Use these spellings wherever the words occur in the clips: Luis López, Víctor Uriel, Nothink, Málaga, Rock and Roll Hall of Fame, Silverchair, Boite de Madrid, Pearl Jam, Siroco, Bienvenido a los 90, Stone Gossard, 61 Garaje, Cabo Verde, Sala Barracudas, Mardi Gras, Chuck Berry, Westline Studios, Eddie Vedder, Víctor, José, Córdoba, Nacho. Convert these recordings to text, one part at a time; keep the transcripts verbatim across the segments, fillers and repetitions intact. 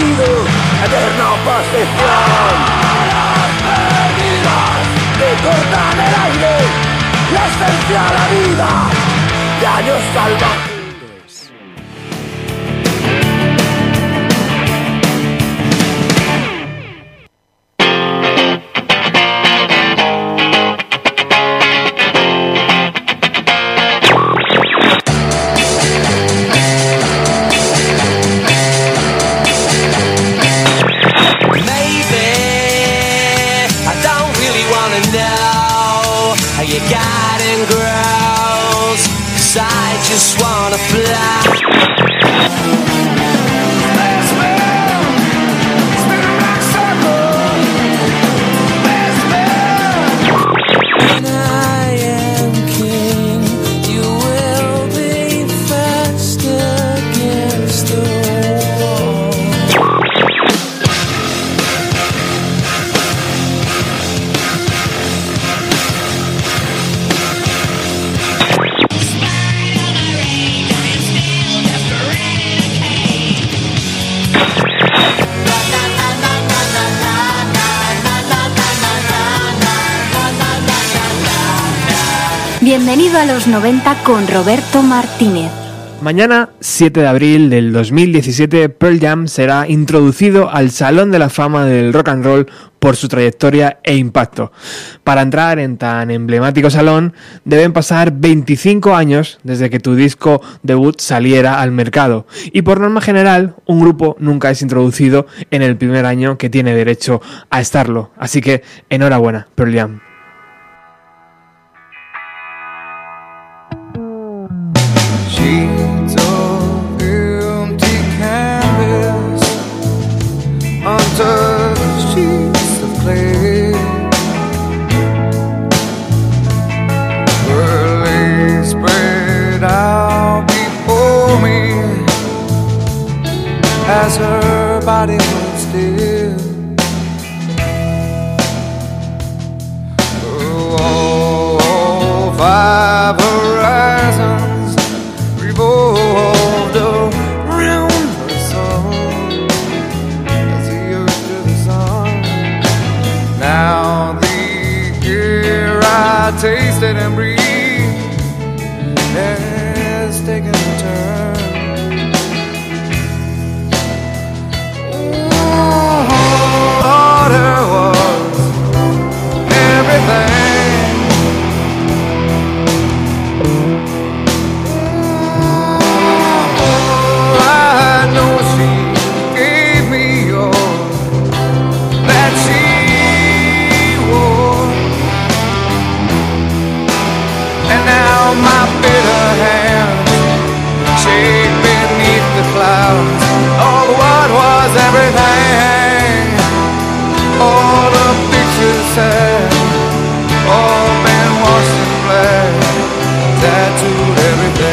perdido, eterna posesión. Balas perdidas, te cortan el aire, la esencia de la vida, de años salvajes. Bienvenido a los noventa con Roberto Martínez. Mañana, siete de abril del dos mil diecisiete, Pearl Jam será introducido al Salón de la Fama del Rock and Roll por su trayectoria e impacto. Para entrar en tan emblemático salón, deben pasar veinticinco años desde que tu disco debut saliera al mercado. Y por norma general, un grupo nunca es introducido en el primer año que tiene derecho a estarlo. Así que, enhorabuena, Pearl Jam. As her body was still, oh, oh, oh, five horizons revolved around her soul as the earth to the sun. Now the air I tasted and breathed has taken a turn. Quick.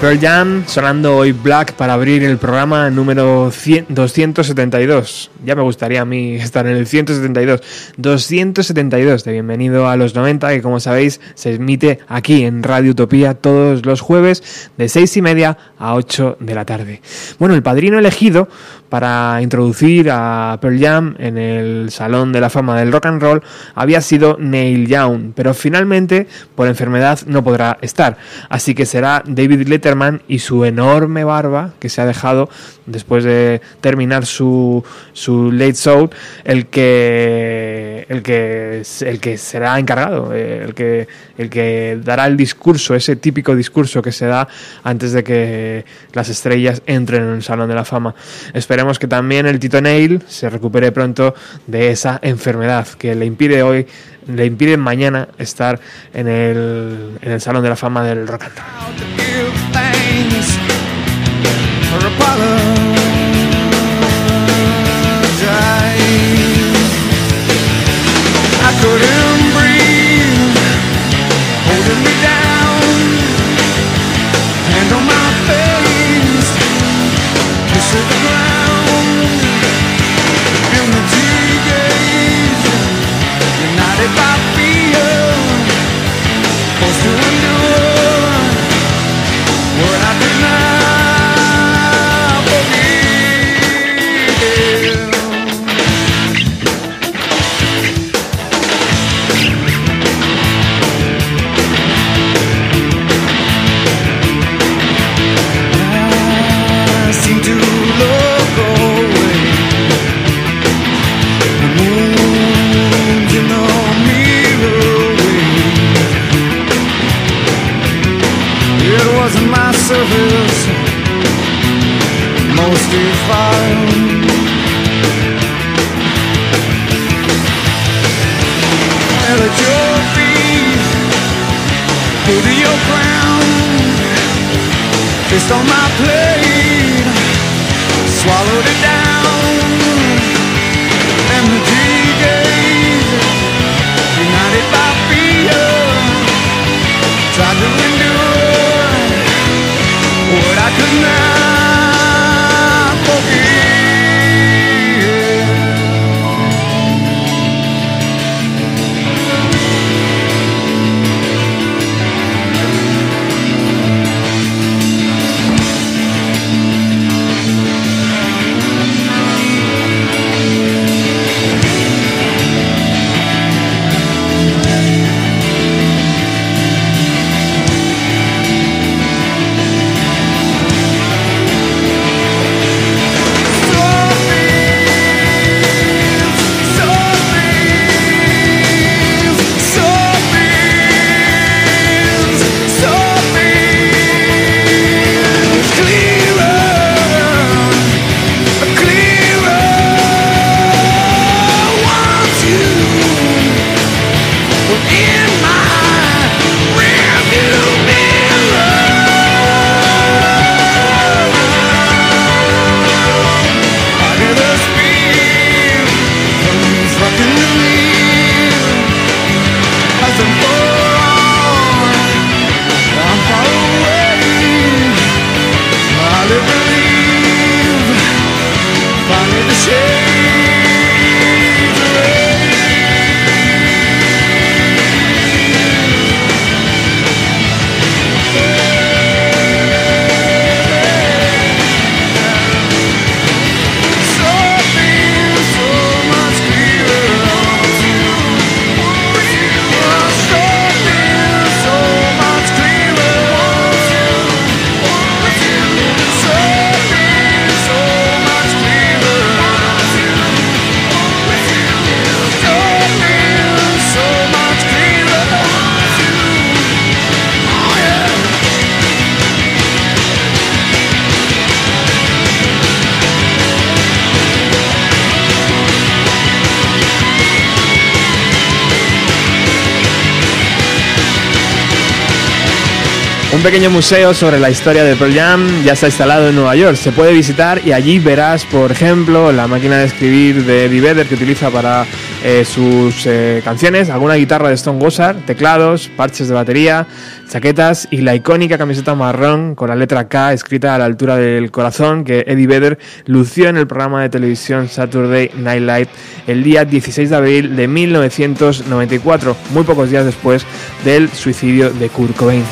Pearl Jam, sonando hoy Black para abrir el programa número cien, doscientos setenta y dos. Ya me gustaría a mí estar en el ciento setenta y dos. doscientos setenta y dos de Bienvenido a los noventa, que como sabéis se emite aquí en Radio Utopía todos los jueves de seis y media a ocho de la tarde. Bueno, el padrino elegido para introducir a Pearl Jam en el Salón de la Fama del Rock and Roll había sido Neil Young, pero finalmente por enfermedad no podrá estar, así que será David Letterman y su enorme barba que se ha dejado después de terminar su, su late show el que el que el que será encargado, el que el que dará el discurso, ese típico discurso que se da antes de que las estrellas entren en el Salón de la Fama. Esperemos que también el Tito Neil se recupere pronto de esa enfermedad que le impide hoy le impide mañana estar en el, en el Salón de la Fama del Rock and Roll. On my plate, swallowed it down, and the D J, united by fear, tried to endure what I could not Un pequeño museo sobre la historia de Pearl Jam ya está instalado en Nueva York. Se puede visitar y allí verás, por ejemplo, la máquina de escribir de Eddie Vedder que utiliza para eh, sus eh, canciones, alguna guitarra de Stone Gossard, teclados, parches de batería, chaquetas y la icónica camiseta marrón con la letra K escrita a la altura del corazón que Eddie Vedder lució en el programa de televisión Saturday Night Live el día dieciséis de abril de mil novecientos noventa y cuatro, muy pocos días después del suicidio de Kurt Cobain.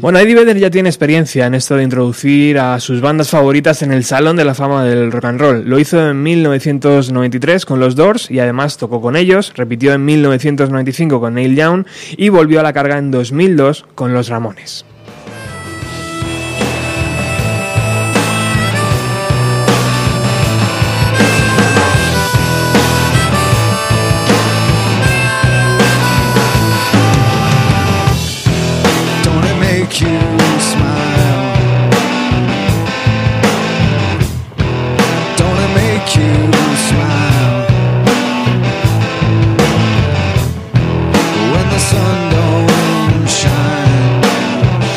Bueno, Eddie Vedder ya tiene experiencia en esto de introducir a sus bandas favoritas en el Salón de la Fama del Rock and Roll. Lo hizo en mil novecientos noventa y tres con los Doors y además tocó con ellos, repitió en mil novecientos noventa y cinco con Neil Young y volvió a la carga en dos mil dos con los Ramones. Sun don't shine.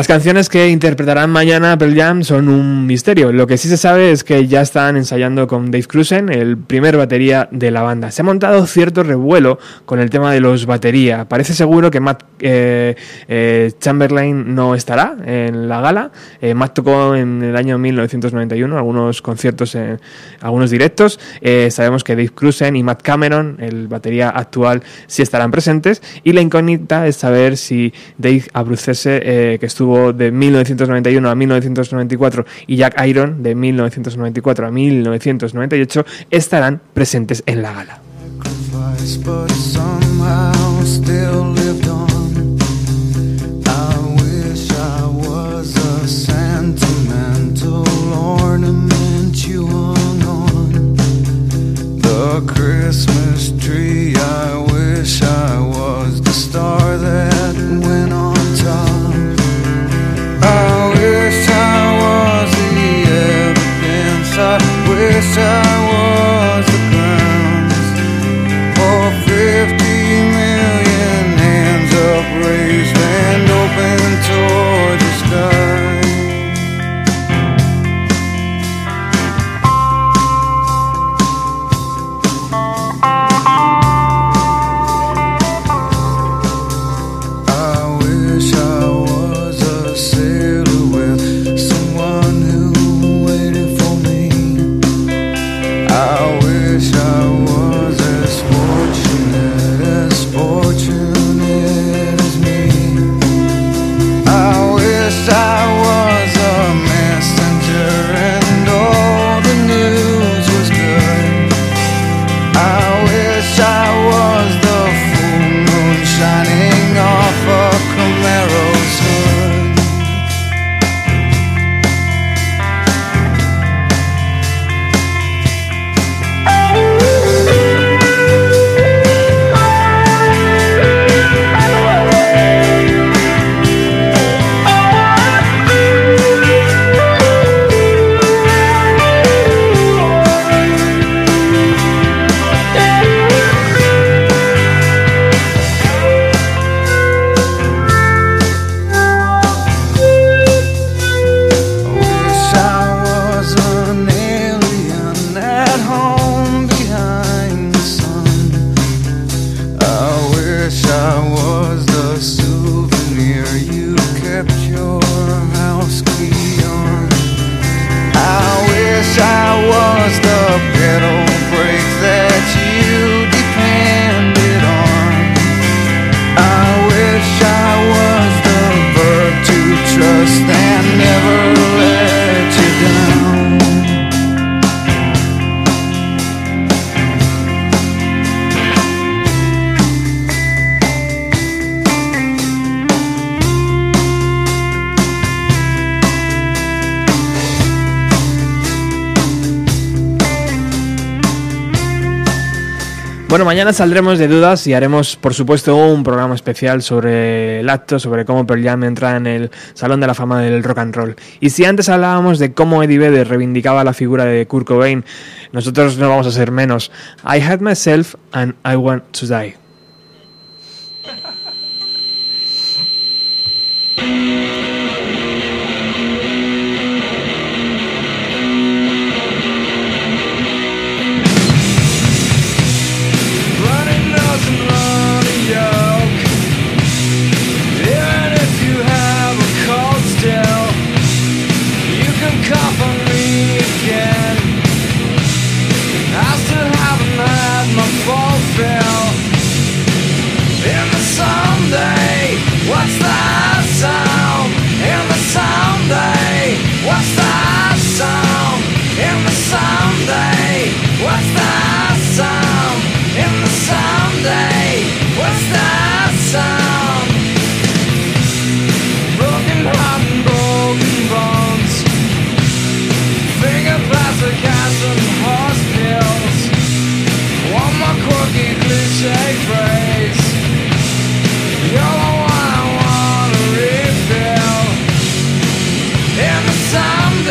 Las canciones que interpretarán mañana Pearl Jam son un misterio. Lo que sí se sabe es que ya están ensayando con Dave Krusen, el primer batería de la banda. Se ha montado cierto revuelo con el tema de los batería. Parece seguro que Matt eh, eh, Chamberlain no estará en la gala. Eh, Matt tocó en el año mil novecientos noventa y uno algunos conciertos, en, algunos directos. Eh, sabemos que Dave Krusen y Matt Cameron, el batería actual, sí estarán presentes. Y la incógnita es saber si Dave Abruzzese, eh, que estuvo de mil novecientos noventa y uno a mil novecientos noventa y cuatro, y Jack Iron, de mil novecientos noventa y cuatro a mil novecientos noventa y ocho, estarán presentes en la gala. Bueno, mañana saldremos de dudas y haremos, por supuesto, un programa especial sobre el acto, sobre cómo Pearl Jam entra en el Salón de la Fama del Rock and Roll. Y si antes hablábamos de cómo Eddie Vedder reivindicaba la figura de Kurt Cobain, nosotros no vamos a ser menos. I Hate Myself and I Want to Die. Someday,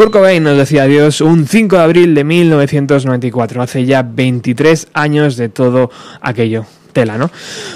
Kurt Cobain nos decía adiós un cinco de abril de mil novecientos noventa y cuatro, hace ya veintitrés años de todo aquello. Tela, ¿no?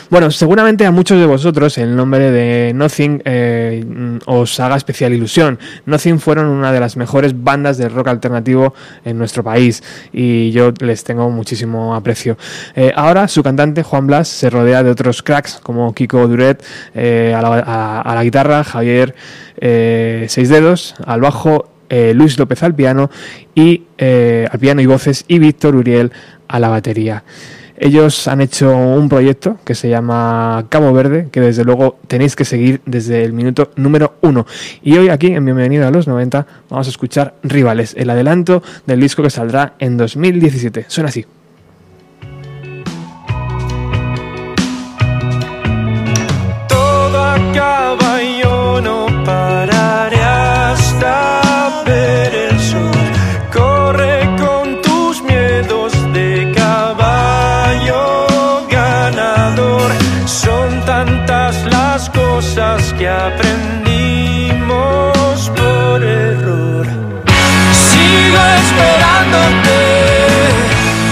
Bueno, seguramente a muchos de vosotros el nombre de Nothink eh, os haga especial ilusión. Nothink fueron una de las mejores bandas de rock alternativo en nuestro país y yo les tengo muchísimo aprecio. Eh, ahora su cantante Juan Blas se rodea de otros cracks como Kiko Duret eh, a, la, a, a la guitarra, Javier eh, Seis Dedos al bajo, eh, Luis López al piano y eh, al piano y voces y Víctor Uriel a la batería. Ellos han hecho un proyecto que se llama Cabo Verde, que desde luego tenéis que seguir desde el minuto número uno. Y hoy aquí, en Bienvenido a los noventa, vamos a escuchar Rivales, el adelanto del disco que saldrá en dos mil diecisiete. Suena así. Todo acaba y yo no pararé hasta ver el sol. Corre con tus miedos de ganador, son tantas las cosas que aprendimos por error. Sigo esperándote,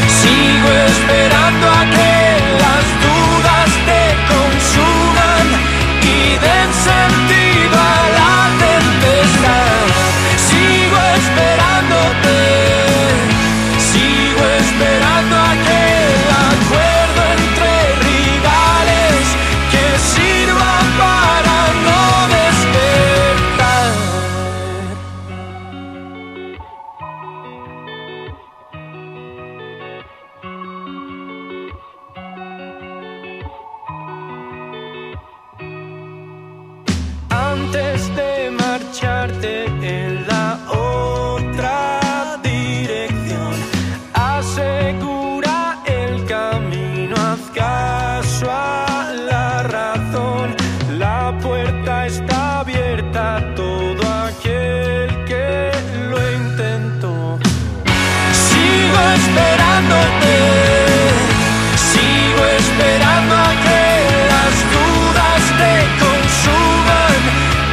sigo esperando a que las dudas te consuman y den sentido a la tempestad. Sigo esperándote, sigo esperando a que la cuerda en la otra dirección. Asegura el camino, haz caso a la razón. La puerta está abierta a todo aquel que lo intentó. Sigo esperándote, sigo esperando a que las dudas te consuman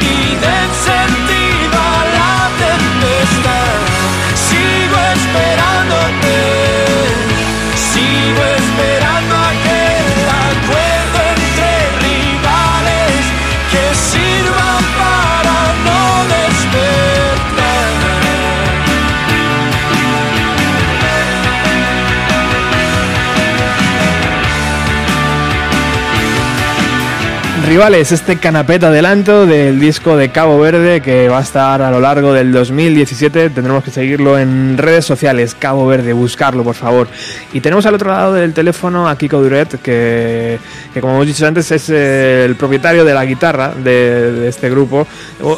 y den sentido. Sigo esperándote, sigo esperando aquel acuerdo entre rivales que sirva para no despertar. Rivales, este canapé de adelanto del disco de Cabo Verde que va a estar a lo largo del dos mil diecisiete, tendremos que seguirlo en redes sociales, Cabo Verde, buscarlo por favor. Y tenemos al otro lado del teléfono a Kiko Duret, que, que como hemos dicho antes es eh, el propietario de la guitarra de, de este grupo,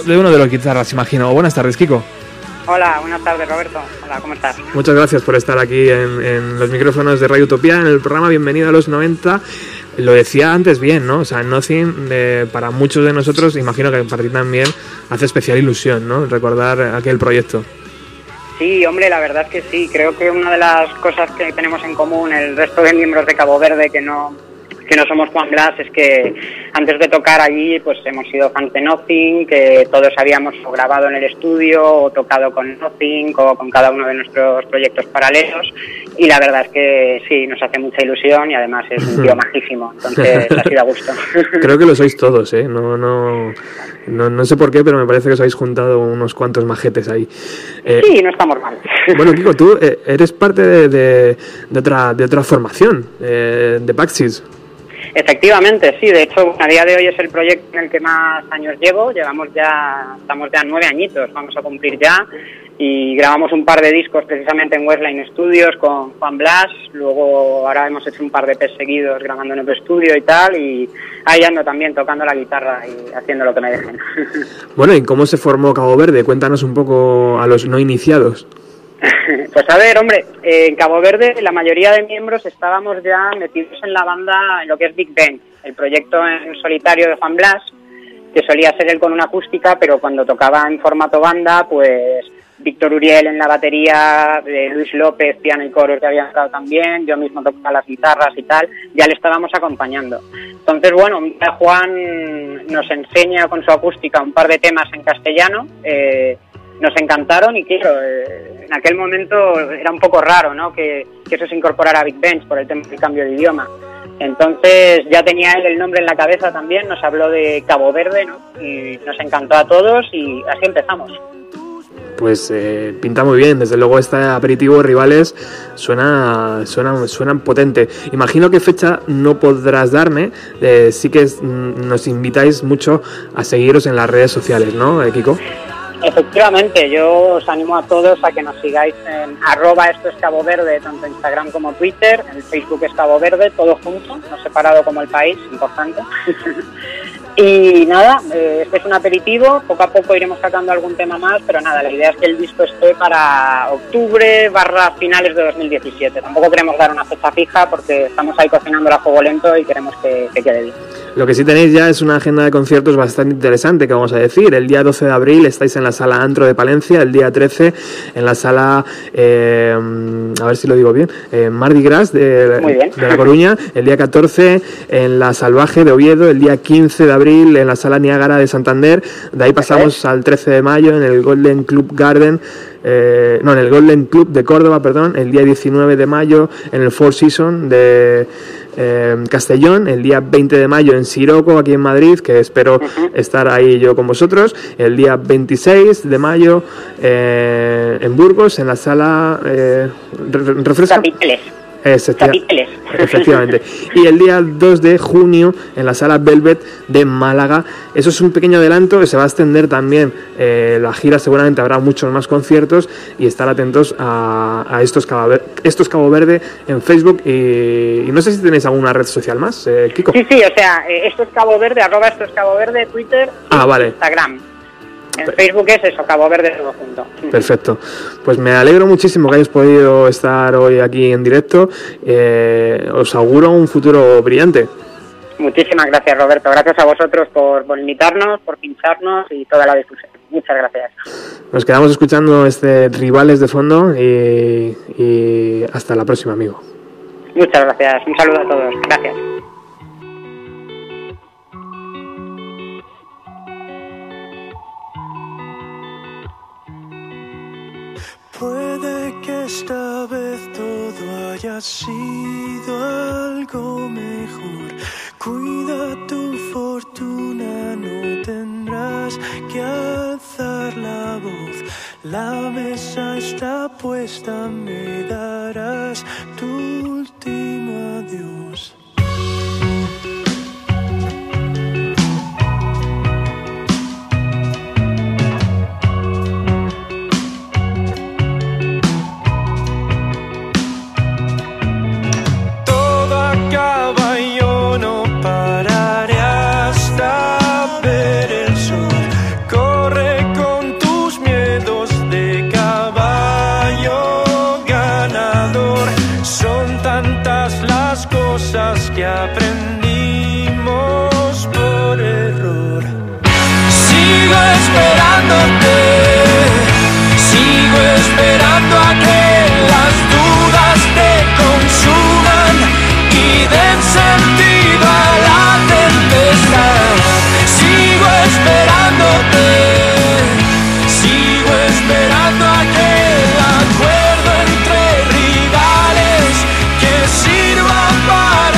de uno de los guitarras, imagino. Buenas tardes, Kiko. Hola, buenas tardes, Roberto. Hola, ¿cómo estás? Muchas gracias por estar aquí en, en los micrófonos de Radio Utopía, en el programa Bienvenido a los noventa. Lo decía antes bien, ¿no? O sea, Nothink, eh, para muchos de nosotros, imagino que para ti también, hace especial ilusión, ¿no? Recordar aquel proyecto. Sí, hombre, la verdad que sí. Creo que una de las cosas que tenemos en común el resto de miembros de Cabo Verde, que no, que no somos Juan Blas, es que antes de tocar allí, pues hemos sido fans de Nothink, que todos habíamos grabado en el estudio o tocado con Nothink o con cada uno de nuestros proyectos paralelos. Y la verdad es que sí, nos hace mucha ilusión y además es un tío majísimo, entonces ha sido a gusto. Creo que lo sois todos, ¿eh? No, no, no, no sé por qué, pero me parece que os habéis juntado unos cuantos majetes ahí. Eh, sí, no estamos mal. Bueno, Kiko, tú eres parte de, de, de, otra, de otra formación, eh, de Paxis. Efectivamente, sí, de hecho a día de hoy es el proyecto en el que más años llevo, llevamos ya, estamos ya nueve añitos, vamos a cumplir ya, y grabamos un par de discos precisamente en Westline Studios con Juan Blas, luego ahora hemos hecho un par de P seguidos grabando en otro estudio y tal, y ahí ando también tocando la guitarra y haciendo lo que me dejen. Bueno, ¿y cómo se formó Cabo Verde? Cuéntanos un poco a los no iniciados. Pues a ver, hombre, en Cabo Verde la mayoría de miembros estábamos ya metidos en la banda, en lo que es Big Band, el proyecto en solitario de Juan Blas, que solía ser él con una acústica, pero cuando tocaba en formato banda, pues Víctor Uriel en la batería, eh, Luis López, piano y coros que había entrado también, yo mismo tocaba las guitarras y tal, ya le estábamos acompañando. Entonces, bueno, Juan nos enseña con su acústica un par de temas en castellano, eh, nos encantaron y claro, eh, en aquel momento era un poco raro, ¿no?, que, que eso se incorporara a Big Bench por el tema del cambio de idioma. Entonces ya tenía él el nombre en la cabeza también, nos habló de Cabo Verde, ¿no?, y nos encantó a todos y así empezamos. Pues eh, pinta muy bien, desde luego este aperitivo Rivales suena, suena, suena potente. Imagino que fecha no podrás darme, eh, sí que es, nos invitáis mucho a seguiros en las redes sociales, ¿no, Kiko? Efectivamente, yo os animo a todos a que nos sigáis en arroba esto es Cabo Verde, tanto Instagram como Twitter, en Facebook es Cabo Verde, todo junto, no separado como el país, importante. Y nada, este es un aperitivo, poco a poco iremos sacando algún tema más, pero nada, la idea es que el disco esté para octubre barra finales de dos mil diecisiete. Tampoco queremos dar una fecha fija porque estamos ahí cocinando a fuego lento y queremos que, que quede bien. Lo que sí tenéis ya es una agenda de conciertos bastante interesante, que vamos a decir, el día doce de abril estáis en la Sala Antro de Palencia, el día trece en la Sala, eh, a ver si lo digo bien, eh, Mardi Gras de, de La Coruña, el día catorce en la Salvaje de Oviedo, el día quince de abril en la Sala Niágara de Santander, de ahí pasamos al trece de mayo en el Golden Club Garden, eh, no, en el Golden Club de Córdoba, perdón, el día diecinueve de mayo en el Four Seasons de eh, Castellón, el día veinte de mayo en Siroco, aquí en Madrid, que espero uh-huh. estar ahí yo con vosotros, el día veintiséis de mayo eh, en Burgos, en la Sala eh, refresca. Capitales. Efectivamente. Efectivamente. Y el día dos de junio en la Sala Velvet de Málaga. Eso es un pequeño adelanto que se va a extender también eh, la gira, seguramente habrá muchos más conciertos y estar atentos a, a estos, Cabo Verde, estos Cabo Verde en Facebook y, y no sé si tenéis alguna red social más, eh, Kiko. Sí, sí, o sea, esto es Cabo Verde, arroba esto es Cabo Verde, Twitter, ah, vale. Instagram. En Facebook es eso, Cabo Verde todo junto. Perfecto, pues me alegro muchísimo que hayáis podido estar hoy aquí en directo, eh, os auguro un futuro brillante. Muchísimas gracias, Roberto, gracias a vosotros por, por invitarnos, por pincharnos y toda la discusión, muchas gracias. Nos quedamos escuchando este Rivales de fondo y, y hasta la próxima, amigo. Muchas gracias, un saludo a todos, gracias. Puede que esta vez todo haya sido algo mejor. Cuida tu fortuna, no tendrás que alzar la voz. La mesa está puesta, me darás tu último adiós. Aprendimos por error. Sigo esperándote, sigo esperando a que las dudas te consuman y den sentido a la tempestad. Sigo esperándote, sigo esperando a que el acuerdo entre rivales que sirva para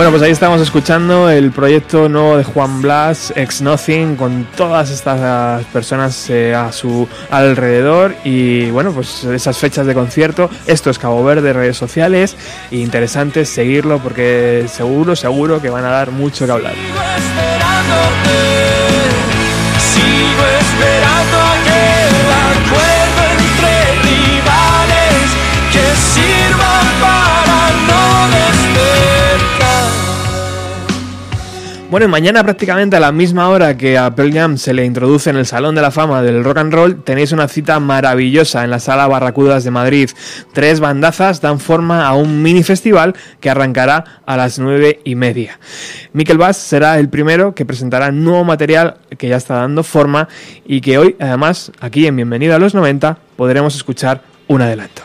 Bueno, pues ahí estamos escuchando el proyecto nuevo de Juan Blas, ex Nothink, con todas estas personas eh, a su alrededor. Y bueno, pues esas fechas de concierto. Esto es Cabo Verde, redes sociales. Interesante seguirlo porque seguro, seguro que van a dar mucho que hablar. Sigo esperándote, sigo esperando a que el acuerdo entre rivales que sirvan para no despertar. Bueno, y mañana prácticamente a la misma hora que a Pearl Jam se le introduce en el Salón de la Fama del Rock and Roll, tenéis una cita maravillosa en la Sala Barracudas de Madrid. Tres bandazas dan forma a un mini festival que arrancará a las nueve y media. Mikel Bas será el primero que presentará nuevo material que ya está dando forma y que hoy, además, aquí en Bienvenido a los noventa, podremos escuchar un adelanto.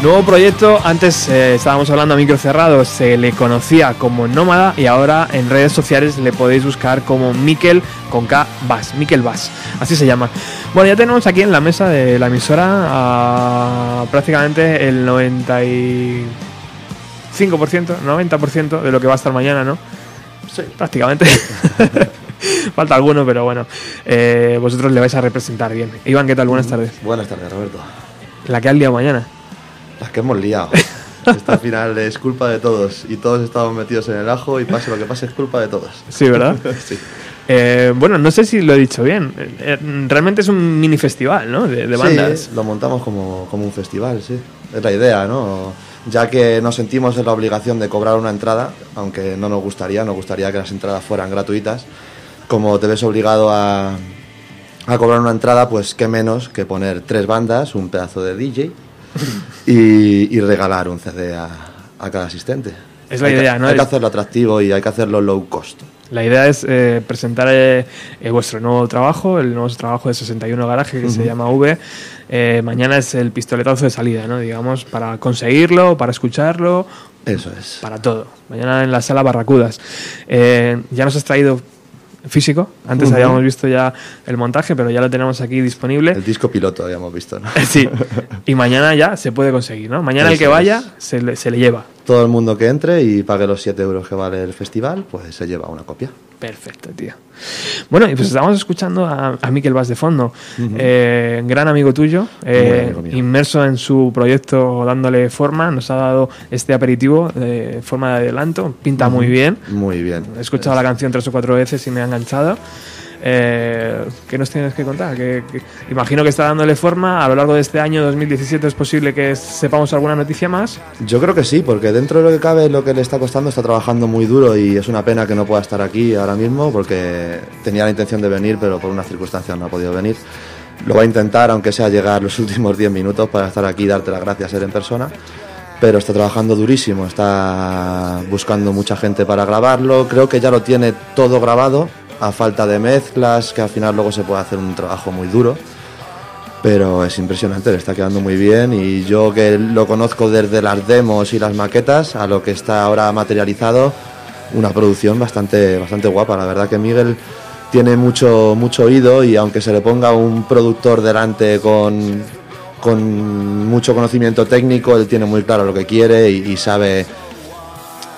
Nuevo proyecto, antes eh, estábamos hablando a micro cerrado, se le conocía como Nómada y ahora en redes sociales le podéis buscar como Mikel con K Bas, Mikel Bas, así se llama. Bueno, ya tenemos aquí en la mesa de la emisora a prácticamente el noventa y cinco por ciento, noventa por ciento de lo que va a estar mañana, ¿no? Sí, prácticamente. Falta alguno, pero bueno, eh, vosotros le vais a representar bien. Iván, ¿qué tal? Buenas tardes. Buenas tardes, Roberto. ¿La que has liado mañana? Las que hemos liado. Esta al final es culpa de todos y todos estamos metidos en el ajo y pase lo que pase es culpa de todos. Sí, ¿verdad? Sí. Eh, bueno, no sé si lo he dicho bien. Realmente es un mini festival, ¿no? De, de bandas. Sí, lo montamos como, como un festival, sí. Es la idea, ¿no? Ya que nos sentimos en la obligación de cobrar una entrada, aunque no nos gustaría, nos gustaría que las entradas fueran gratuitas. Como te ves obligado a, a cobrar una entrada, pues qué menos que poner tres bandas, un pedazo de D J... Y, y regalar un C D a, a cada asistente. Es la hay idea, que, ¿no? Hay que hacerlo atractivo y hay que hacerlo low cost. La idea es eh, presentar eh, eh, vuestro nuevo trabajo, el nuevo trabajo de sesenta y uno Garaje, que uh-huh. se llama V. Eh, mañana es el pistoletazo de salida, ¿no? Digamos, para conseguirlo, para escucharlo. Eso es. Para todo. Mañana en la Sala Barracudas. Eh, ya nos has traído físico. Antes uh-huh. habíamos visto ya el montaje, pero ya lo tenemos aquí disponible. El disco piloto habíamos visto, ¿no? Sí. Y mañana ya se puede conseguir, ¿no? Mañana Eso el que vaya se le, se le lleva. Todo el mundo que entre y pague los siete euros que vale el festival, pues se lleva una copia. Perfecto, tío. Bueno, y pues estábamos escuchando a, a Mikel Bas de fondo, uh-huh. eh, gran amigo tuyo, eh, amigo inmerso en su proyecto, dándole forma. Nos ha dado este aperitivo de eh, forma de adelanto, pinta uh-huh. muy bien. Muy bien. He escuchado es... la canción tres o cuatro veces y me ha enganchado. Eh, ¿Qué nos tienes que contar? Que, que, imagino que está dándole forma. A lo largo de este año dos mil diecisiete es posible que sepamos alguna noticia más. Yo creo que sí, porque dentro de lo que cabe, lo que le está costando, está trabajando muy duro y es una pena que no pueda estar aquí ahora mismo, porque tenía la intención de venir, pero por unas circunstancias no ha podido venir. Lo va a intentar, aunque sea llegar los últimos diez minutos para estar aquí y darte las gracias él en persona. Pero está trabajando durísimo, está buscando mucha gente para grabarlo. Creo que ya lo tiene todo grabado, a falta de mezclas, que al final luego se puede hacer un trabajo muy duro, pero es impresionante, le está quedando muy bien. Y yo, que lo conozco desde las demos y las maquetas a lo que está ahora materializado, una producción bastante, bastante guapa. La verdad que Miguel tiene mucho, mucho oído, y aunque se le ponga un productor delante con, con mucho conocimiento técnico, él tiene muy claro lo que quiere y, y sabe,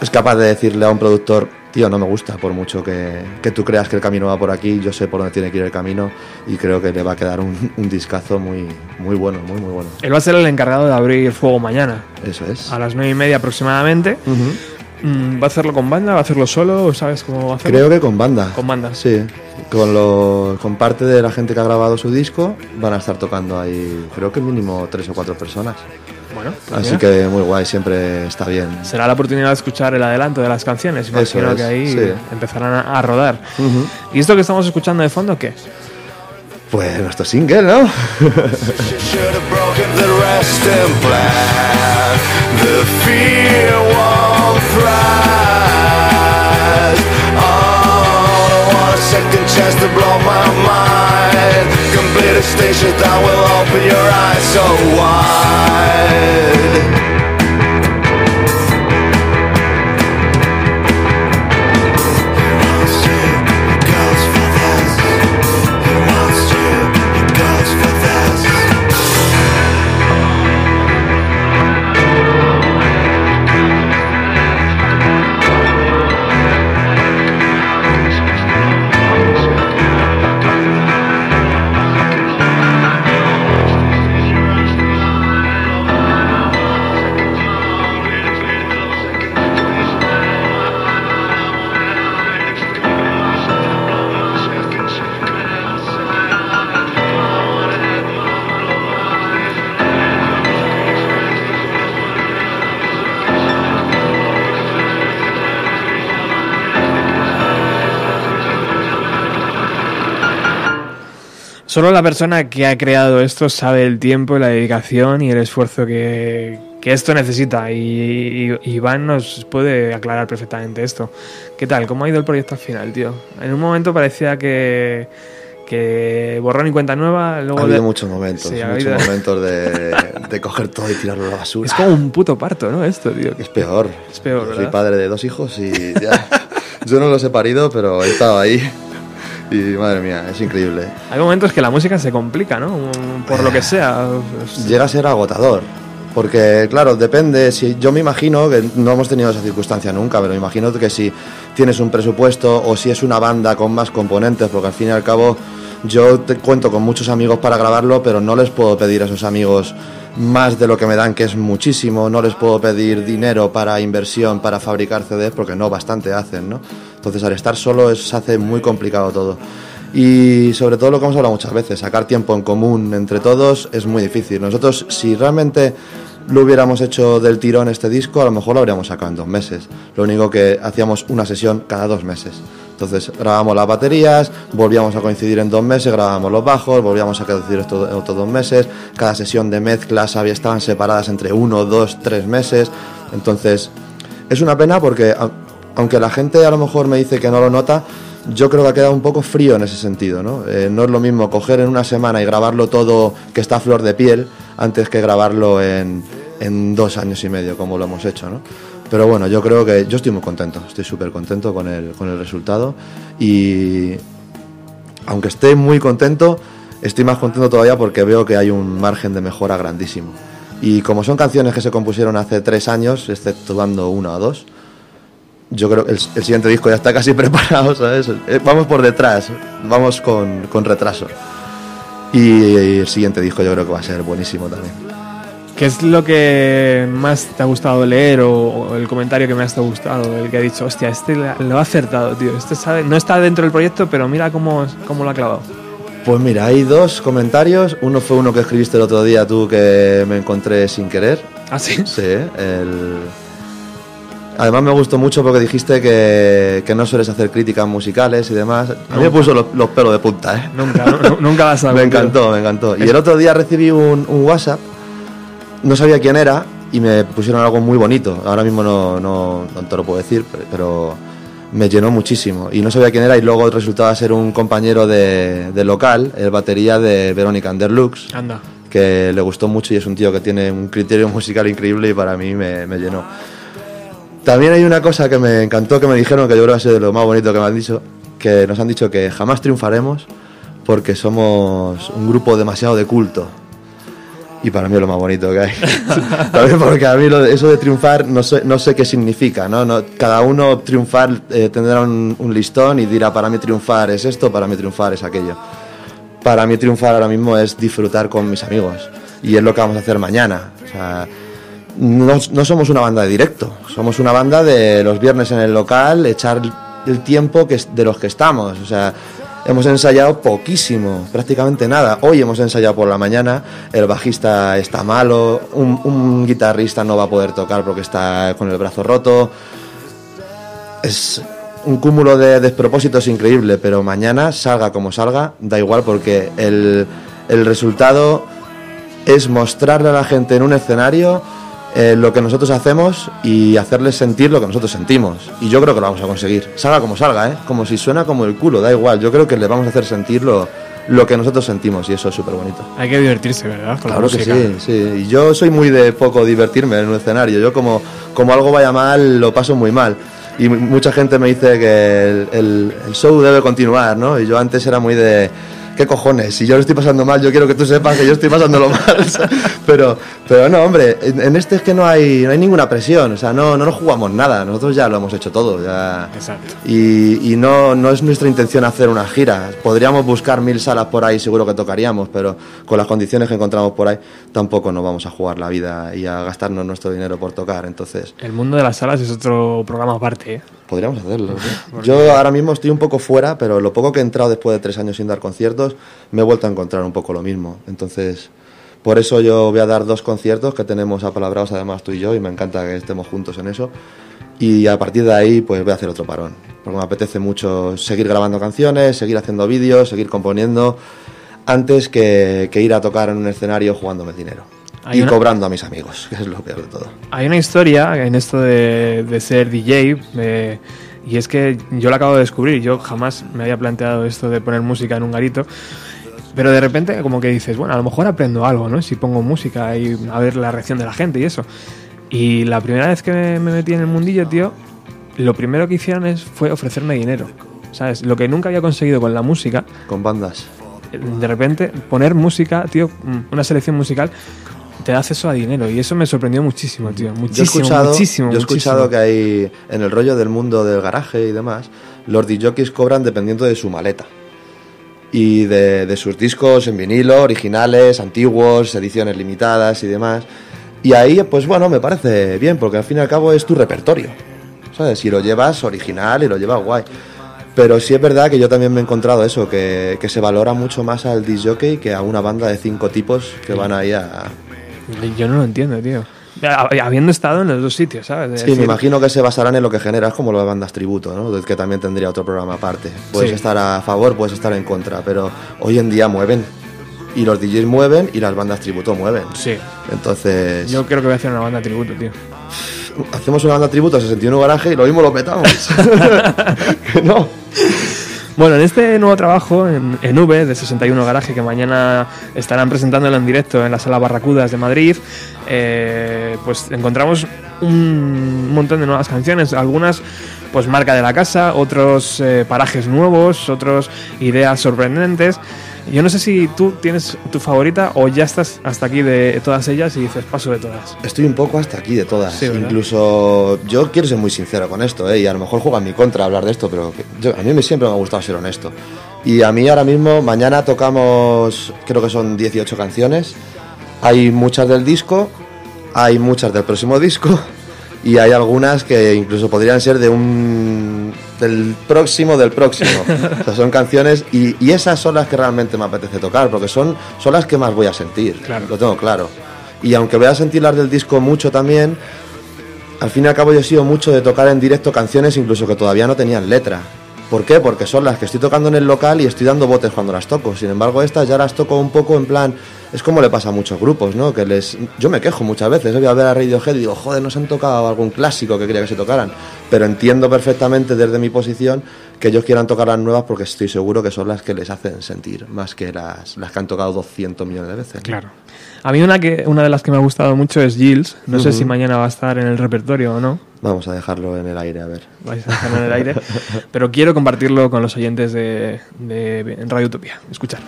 es capaz de decirle a un productor: tío, no me gusta, por mucho que, que tú creas que el camino va por aquí, yo sé por dónde tiene que ir el camino, y creo que le va a quedar un, un discazo muy, muy bueno, muy, muy bueno. Él va a ser el encargado de abrir el fuego mañana. Eso es. A las nueve y media aproximadamente. Uh-huh. ¿Va a hacerlo con banda? ¿Va a hacerlo solo? ¿Sabes cómo va a hacerlo? Creo que con banda. Con banda. Sí, con, lo, con parte de la gente que ha grabado su disco van a estar tocando ahí, creo que mínimo tres o cuatro personas. Bueno, pues así mira, que muy guay, siempre está bien. Será la oportunidad de escuchar el adelanto de las canciones. Imagino es, que ahí sí. empezarán a rodar. Uh-huh. ¿Y esto que estamos escuchando de fondo qué? Pues nuestro single, ¿no? Second chance to blow my mind. Complete a station that will open your eyes so wide. It goes for this. It wants to. It goes for this. Solo la persona que ha creado esto sabe el tiempo, la dedicación y el esfuerzo que, que esto necesita. Y, y Iván nos puede aclarar perfectamente esto. ¿Qué tal? ¿Cómo ha ido el proyecto al final, tío? En un momento parecía que, que borrón y cuenta nueva. Luego ha habido de... muchos momentos, sí, ha habido... muchos momentos de, de coger todo y tirarlo a la basura. Es como un puto parto, ¿no? Esto, tío. Es peor. Es peor, ¿verdad? Soy padre de dos hijos y ya. Yo no los he parido, pero he estado ahí. Y madre mía, es increíble. Hay momentos que la música se complica, ¿no? Por lo que sea. Llega a ser agotador. Porque, claro, depende. Si yo me imagino que no hemos tenido esa circunstancia nunca, pero me imagino que si tienes un presupuesto o si es una banda con más componentes, porque al fin y al cabo yo te cuento con muchos amigos para grabarlo, pero no les puedo pedir a esos amigos más de lo que me dan, que es muchísimo. No les puedo pedir dinero para inversión, para fabricar C Ds, porque no, bastante hacen, ¿no? Entonces, al estar solo se hace muy complicado todo. Y sobre todo lo que hemos hablado muchas veces, sacar tiempo en común entre todos es muy difícil. Nosotros, si realmente lo hubiéramos hecho del tirón este disco, a lo mejor lo habríamos sacado en dos meses. Lo único que hacíamos una sesión cada dos meses. Entonces grabamos las baterías, volvíamos a coincidir en dos meses, grabamos los bajos, volvíamos a coincidir estos otros dos meses. Cada sesión de mezclas había, estaban separadas entre uno, dos, tres meses. Entonces es una pena porque aunque la gente a lo mejor me dice que no lo nota, yo creo que ha quedado un poco frío en ese sentido, ¿no? Eh, no es lo mismo coger en una semana y grabarlo todo que está a flor de piel antes que grabarlo en, en dos años y medio como lo hemos hecho, ¿no? Pero bueno, yo creo que yo estoy muy contento, estoy súper contento con el, con el resultado y aunque esté muy contento, estoy más contento todavía porque veo que hay un margen de mejora grandísimo. Y como son canciones que se compusieron hace tres años, exceptuando una o dos, yo creo que el, el siguiente disco ya está casi preparado, ¿sabes? Vamos por detrás, vamos con, con retraso. Y, y el siguiente disco yo creo que va a ser buenísimo también. ¿Qué es lo que más te ha gustado leer o, o el comentario que más te ha gustado? El que ha dicho, hostia, este lo ha acertado, tío. Este sabe, no está dentro del proyecto, pero mira cómo, cómo lo ha clavado. Pues mira, hay dos comentarios. Uno fue uno que escribiste el otro día tú que me encontré sin querer. ¿Ah, sí? Sí. El... Además me gustó mucho porque dijiste que, que no sueles hacer críticas musicales y demás. A mí me puso los, los pelos de punta, ¿eh? Nunca, no, nunca vas a ver. Me encantó, me encantó. Y el otro día recibí un, un WhatsApp, no sabía quién era y me pusieron algo muy bonito. Ahora mismo no, no, no te lo puedo decir, pero me llenó muchísimo. Y no sabía quién era y luego resultaba ser un compañero de, de local, el batería de Verónica Underlux, Anda. que le gustó mucho y es un tío que tiene un criterio musical increíble y para mí me, me llenó. También hay una cosa que me encantó, que me dijeron, que yo creo que ha sido lo más bonito que me han dicho, que nos han dicho que jamás triunfaremos porque somos un grupo demasiado de culto. Y para mí es lo más bonito que hay. También porque a mí lo de, eso de triunfar no sé, no sé qué significa, ¿no? No, cada uno triunfar eh, tendrá un, un listón y dirá para mí triunfar es esto, para mí triunfar es aquello. Para mí triunfar ahora mismo es disfrutar con mis amigos y es lo que vamos a hacer mañana. O sea, No, no somos una banda de directo, somos una banda de los viernes en el local, echar el tiempo que, de los que estamos. O sea, hemos ensayado poquísimo, prácticamente nada. Hoy hemos ensayado por la mañana, el bajista está malo, un, un guitarrista no va a poder tocar porque está con el brazo roto. Es un cúmulo de despropósitos increíble, pero mañana, salga como salga, da igual porque el, el resultado es mostrarle a la gente en un escenario Eh, lo que nosotros hacemos y hacerles sentir lo que nosotros sentimos. Y yo creo que lo vamos a conseguir, salga como salga, ¿eh? Como si suena como el culo, da igual. Yo creo que les vamos a hacer sentir lo, lo que nosotros sentimos y eso es súper bonito. Hay que divertirse, ¿verdad? Con claro la música. Que sí, sí. Y yo soy muy de poco divertirme en un escenario. Yo como, como algo vaya mal, lo paso muy mal. Y m- mucha gente me dice que el, el, el show debe continuar, ¿no? Y yo antes era muy de... ¿Qué cojones? Si yo lo estoy pasando mal, yo quiero que tú sepas que yo estoy pasándolo mal. O sea, pero, pero no, hombre, en, en este es que no hay, no hay ninguna presión. O sea, no, no nos jugamos nada. Nosotros ya lo hemos hecho todo. Ya. Exacto. Y, y no, no es nuestra intención hacer una gira. Podríamos buscar mil salas por ahí, seguro que tocaríamos, pero con las condiciones que encontramos por ahí, tampoco nos vamos a jugar la vida y a gastarnos nuestro dinero por tocar. Entonces, el mundo de las salas es otro programa aparte, ¿eh? Podríamos hacerlo, ¿sí? Yo ahora mismo estoy un poco fuera, pero lo poco que he entrado después de tres años sin dar conciertos, me he vuelto a encontrar un poco lo mismo. Entonces, por eso yo voy a dar dos conciertos que tenemos apalabrados además tú y yo, y me encanta que estemos juntos en eso. Y a partir de ahí, pues voy a hacer otro parón, porque me apetece mucho seguir grabando canciones, seguir haciendo vídeos, seguir componiendo, antes que, que ir a tocar en un escenario jugándome el dinero. Y una... cobrando a mis amigos, que es lo peor de todo. Hay una historia en esto de, de ser D J, eh, y es que yo la acabo de descubrir. Yo jamás me había planteado esto de poner música en un garito, pero de repente como que dices, bueno, a lo mejor aprendo algo, ¿no? Si pongo música y a ver la reacción de la gente y eso. Y la primera vez que me, me metí en el mundillo, tío, lo primero que hicieron es, fue ofrecerme dinero, ¿sabes? Lo que nunca había conseguido con la música. Con bandas. De repente poner música, tío, una selección musical... te da acceso a dinero y eso me sorprendió muchísimo, tío. Muchísimo, yo he escuchado, muchísimo, yo he escuchado muchísimo. Que hay en el rollo del mundo del garaje y demás, los discjockeys cobran dependiendo de su maleta y de, de sus discos en vinilo, originales, antiguos, ediciones limitadas y demás. Y ahí, pues bueno, me parece bien porque al fin y al cabo es tu repertorio, ¿sabes? Si lo llevas original y lo llevas guay. Pero sí es verdad que yo también me he encontrado eso, que, que se valora mucho más al discjockey que a una banda de cinco tipos que van ahí a... Yo no lo entiendo, tío. Habiendo estado en los dos sitios, ¿sabes? Es sí, decir... me imagino que se basarán en lo que generas, como las bandas tributo, ¿no? Que también tendría otro programa aparte. Puedes sí. estar a favor, puedes estar en contra, pero hoy en día mueven. Y los D Js mueven y las bandas tributo mueven. Sí. Entonces... yo creo que voy a hacer una banda tributo, tío. hacemos una banda tributo a sesenta y uno Garaje y lo mismo lo petamos. Que no. Bueno, en este nuevo trabajo, en, en V, de sesenta y uno Garaje, que mañana estarán presentándolo en directo en la Sala Barracudas de Madrid, eh, pues encontramos un montón de nuevas canciones, algunas pues marca de la casa, otros eh, parajes nuevos, otros ideas sorprendentes. Yo no sé si tú tienes tu favorita o ya estás hasta aquí de todas ellas y dices paso de todas. Estoy un poco hasta aquí de todas, sí, incluso yo quiero ser muy sincero con esto, ¿eh? Y a lo mejor juega en mi contra hablar de esto, pero yo, a mí me siempre me ha gustado ser honesto. Y a mí ahora mismo, mañana tocamos, creo que son dieciocho canciones, hay muchas del disco, hay muchas del próximo disco y hay algunas que incluso podrían ser de un del próximo del próximo. O sea, son canciones y, y esas son las que realmente me apetece tocar, porque son, son las que más voy a sentir, claro. Lo tengo claro. Y aunque voy a sentir las del disco mucho también, al fin y al cabo yo he sido mucho de tocar en directo canciones incluso que todavía no tenían letra. ¿Por qué? Porque son las que estoy tocando en el local y estoy dando botes cuando las toco. Sin embargo, estas ya las toco un poco en plan... Es como le pasa a muchos grupos, ¿no? Que les... Yo me quejo muchas veces. Voy a ver a Radiohead y digo, joder, no se han tocado algún clásico que quería que se tocaran. Pero entiendo perfectamente desde mi posición que ellos quieran tocar las nuevas porque estoy seguro que son las que les hacen sentir más que las, las que han tocado doscientos millones de veces. Claro. A mí una, que, una de las que me ha gustado mucho es Gilles. No uh-huh. sé si mañana va a estar en el repertorio o no. Vamos a dejarlo en el aire, a ver. Vais a dejarlo en el aire. Pero quiero compartirlo con los oyentes de, de Radio Utopía. Escuchar.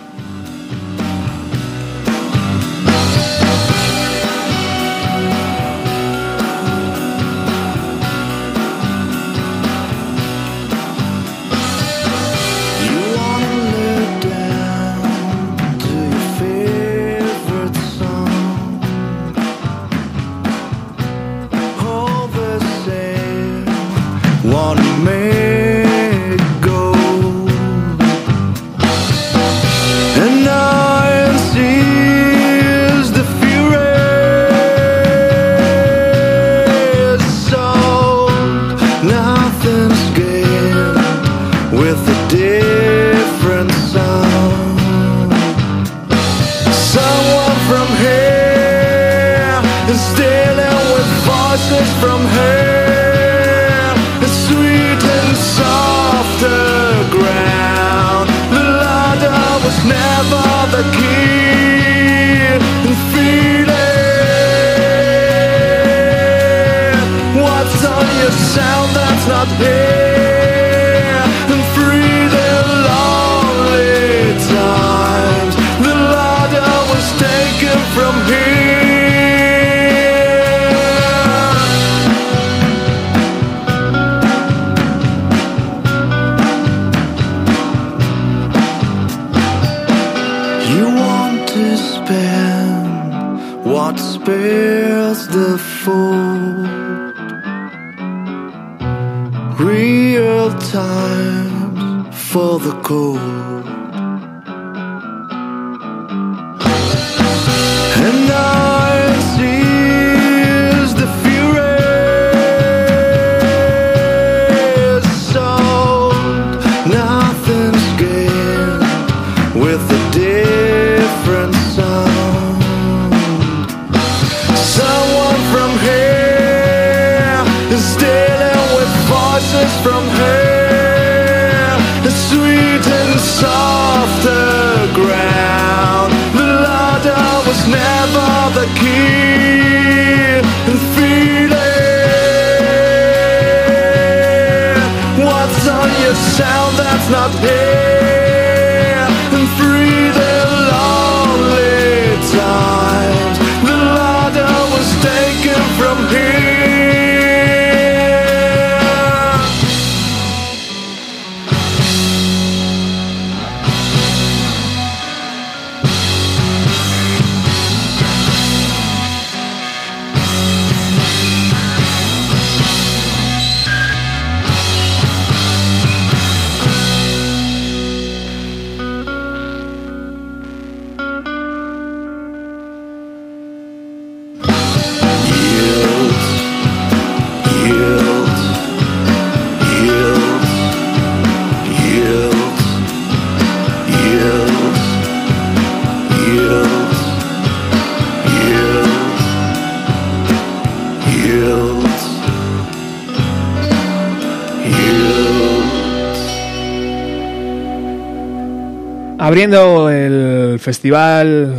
Abriendo el festival...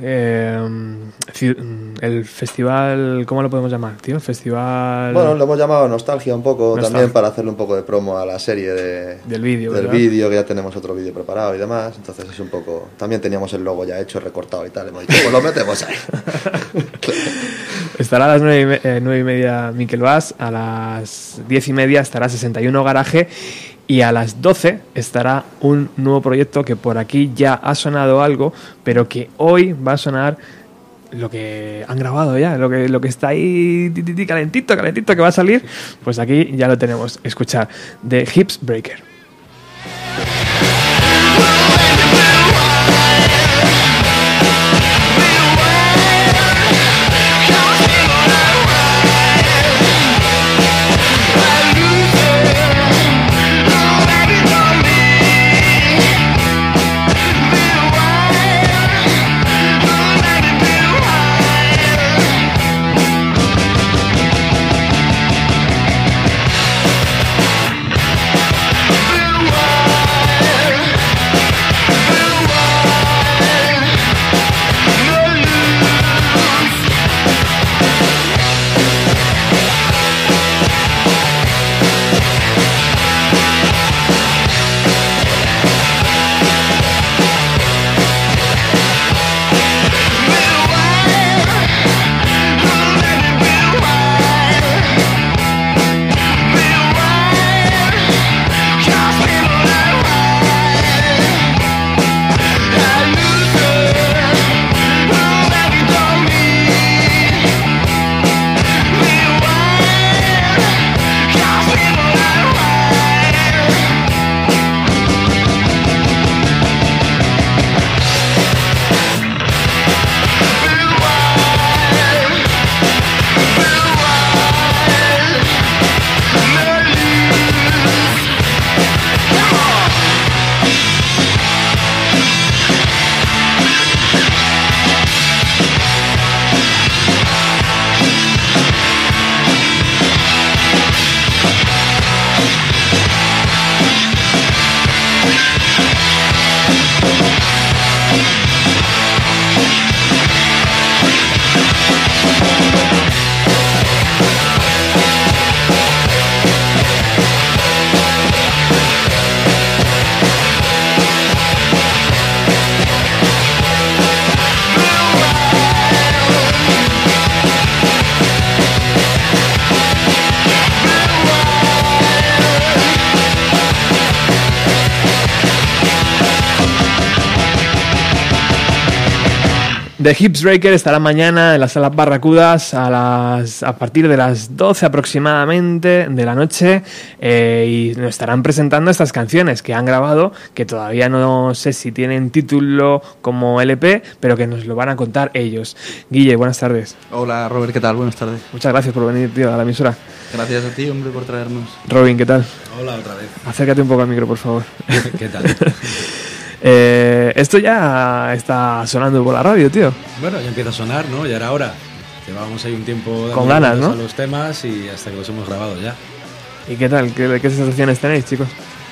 Eh, el festival... ¿Cómo lo podemos llamar, tío? El festival... Bueno, lo hemos llamado Nostalgia un poco Nostalgia. También para hacerle un poco de promo a la serie de, del vídeo, del vídeo, que ya tenemos otro vídeo preparado y demás. Entonces es un poco... También teníamos el logo ya hecho, recortado y tal. Hemos dicho, pues lo metemos ahí. Claro. Estará a las nueve y, me, eh, nueve y media Mikel Bas. A las diez y media estará sesenta y uno Garaje. Y a las doce estará un nuevo proyecto que por aquí ya ha sonado algo, pero que hoy va a sonar lo que han grabado ya, lo que, lo que está ahí calentito, calentito, que va a salir. Pues aquí ya lo tenemos. Escuchar The Hips Breaker. The Hips Breaker estará mañana en la Sala Barracudas a, las, a partir de las doce aproximadamente de la noche, eh, y nos estarán presentando estas canciones que han grabado, que todavía no sé si tienen título como L P, pero que nos lo van a contar ellos. Guille, buenas tardes. Hola Robert, ¿qué tal? Buenas tardes. Muchas gracias por venir, tío, a la emisora. Gracias a ti, hombre, por traernos. Robin, ¿qué tal? Hola, otra vez. Acércate un poco al micro, por favor. ¿Qué tal? Eh, esto ya está sonando por la radio, tío. Bueno, ya empieza a sonar, ¿no? Ya era hora. Llevábamos ahí un tiempo con ganas, ¿no?, a los temas, y hasta que los hemos grabado ya. ¿Y qué tal? ¿Qué, qué sensaciones tenéis, chicos?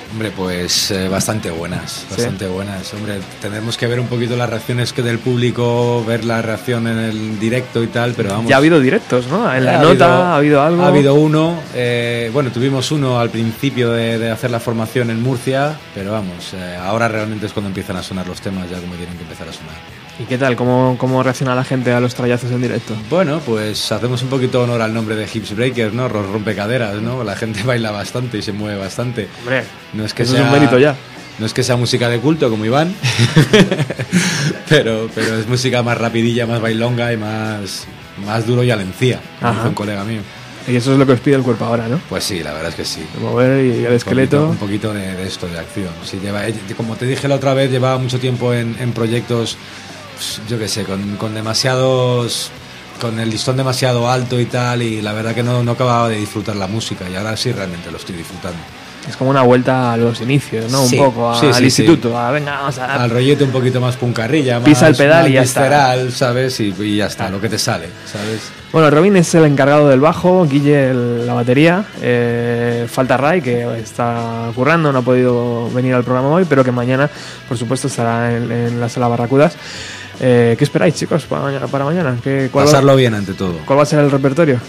Hombre, pues eh, bastante buenas, bastante ¿Sí? buenas. Hombre, tendremos que ver un poquito las reacciones que del público, ver la reacción en el directo y tal, pero vamos... Ya ha habido directos, ¿no? En la ha nota habido, ha habido algo. Ha habido uno, eh, bueno, tuvimos uno al principio de, de hacer la formación en Murcia, pero vamos, eh, ahora realmente es cuando empiezan a sonar los temas, ya como tienen que empezar a sonar. ¿Y qué tal? ¿Cómo, cómo reacciona la gente a los trallazos en directo? Bueno, pues hacemos un poquito honor al nombre de Hips Breakers, ¿no? Rompecaderas, ¿no? La gente baila bastante y se mueve bastante. Hombre, no es que eso sea, es un mérito ya. No es que sea música de culto como Iván, pero, pero es música más rapidilla, más bailonga y más, más duro y al encía, un colega mío. Y eso es lo que os pide el cuerpo ahora, ¿no? Pues sí, la verdad es que sí. De mover y el esqueleto. Un poquito, un poquito de, de esto, de acción. Sí, lleva, como te dije la otra vez, llevaba mucho tiempo en, en proyectos... yo qué sé, con, con demasiados, con el listón demasiado alto y tal, y la verdad que no, no acababa de disfrutar la música, y ahora sí realmente lo estoy disfrutando. Es como una vuelta a los inicios, ¿no? Sí, un poco, a, sí, sí, al instituto. Sí. A, venga, vamos a... Al rollete un poquito más puncarrilla, más... Pisa el pedal y ya visceral, está. ¿Sabes? Y, y ya está, claro. Lo que te sale, ¿sabes? Bueno, Robin es el encargado del bajo, Guille el, la batería. Eh, falta Ray, que está currando, no ha podido venir al programa hoy, pero que mañana, por supuesto, estará en, en la Sala Barracudas. Eh, ¿Qué esperáis, chicos, para mañana? Para mañana? ¿Qué, cuál Pasarlo va, bien, ante todo. ¿Cuál va a ser el repertorio?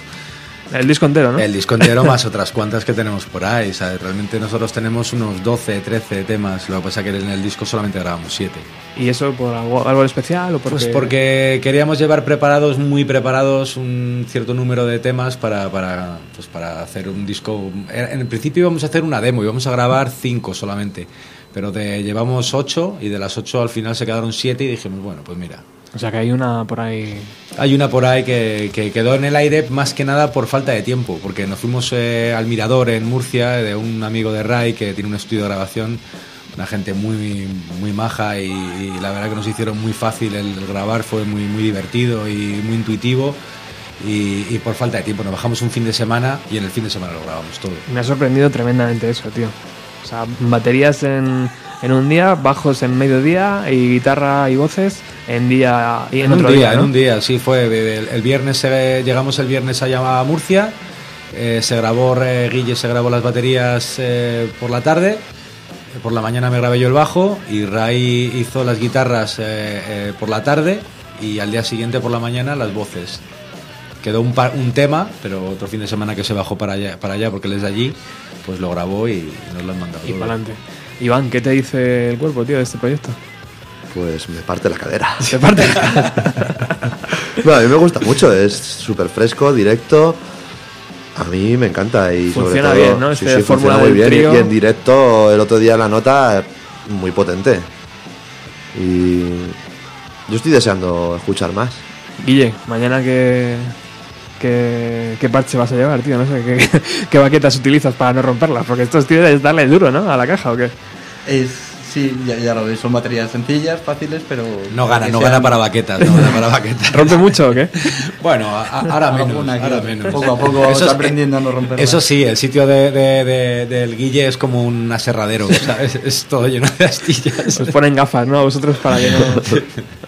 El disco entero, ¿no? El disco entero más otras cuantas que tenemos por ahí, ¿sabes? Realmente nosotros tenemos unos doce, trece temas, lo que pasa es que en el disco solamente grabamos siete. ¿Y eso por algo, algo especial? O porque... Pues porque queríamos llevar preparados, muy preparados, un cierto número de temas para, para, pues para hacer un disco... En el principio íbamos a hacer una demo, íbamos a grabar cinco solamente, pero de, llevamos ocho y de las ocho al final se quedaron siete y dijimos, bueno, pues mira... O sea que hay una por ahí... Hay una por ahí que, que quedó en el aire más que nada por falta de tiempo, porque nos fuimos eh, al Mirador en Murcia de un amigo de Ray que tiene un estudio de grabación, una gente muy, muy maja y, y la verdad que nos hicieron muy fácil el, el grabar, fue muy, muy divertido y muy intuitivo. Y, y por falta de tiempo nos bajamos un fin de semana y en el fin de semana lo grabamos todo. Me ha sorprendido tremendamente eso, tío. O sea, baterías en... en un día, bajos en mediodía y guitarra y voces en día y en, en otro un día, día ¿no? En un día, sí, fue el, el viernes, eh, llegamos el viernes allá a Murcia, eh, se grabó, eh, Guille se grabó las baterías eh, por la tarde, eh, por la mañana me grabé yo el bajo y Ray hizo las guitarras eh, eh, por la tarde y al día siguiente por la mañana las voces. Quedó un, par, un tema, pero otro fin de semana que se bajó para allá, para allá porque él es de allí, pues lo grabó y nos lo han mandado. Y para adelante. Iván, ¿qué te dice el cuerpo, tío, de este proyecto? Pues me parte la cadera. ¿Te parte? Bueno, a mí me gusta mucho, es súper fresco, directo. A mí me encanta y funciona sobre todo, bien, ¿no? Este sí, sí, fórmula funciona muy del bien y, y en directo el otro día la nota muy potente. Y yo estoy deseando escuchar más. Guille, mañana que... ¿Qué, ¿Qué parche vas a llevar, tío? No sé, ¿qué, qué baquetas utilizas para no romperlas? Porque estos tíos es darle duro, ¿no? A la caja, ¿o qué? Es, sí, ya, ya lo veis, son baterías sencillas, fáciles, pero... No gana, no sean... gana para baquetas, no gana para baquetas. ¿Rompe mucho o qué? Bueno, a, a, ahora menos, alguna, ahora menos. Poco a poco está aprendiendo a no romperlas. Eso sí, el sitio de, de, de, del Guille es como un aserradero, ¿sabes? Es todo lleno de astillas. Os ponen gafas, ¿no? A vosotros para que no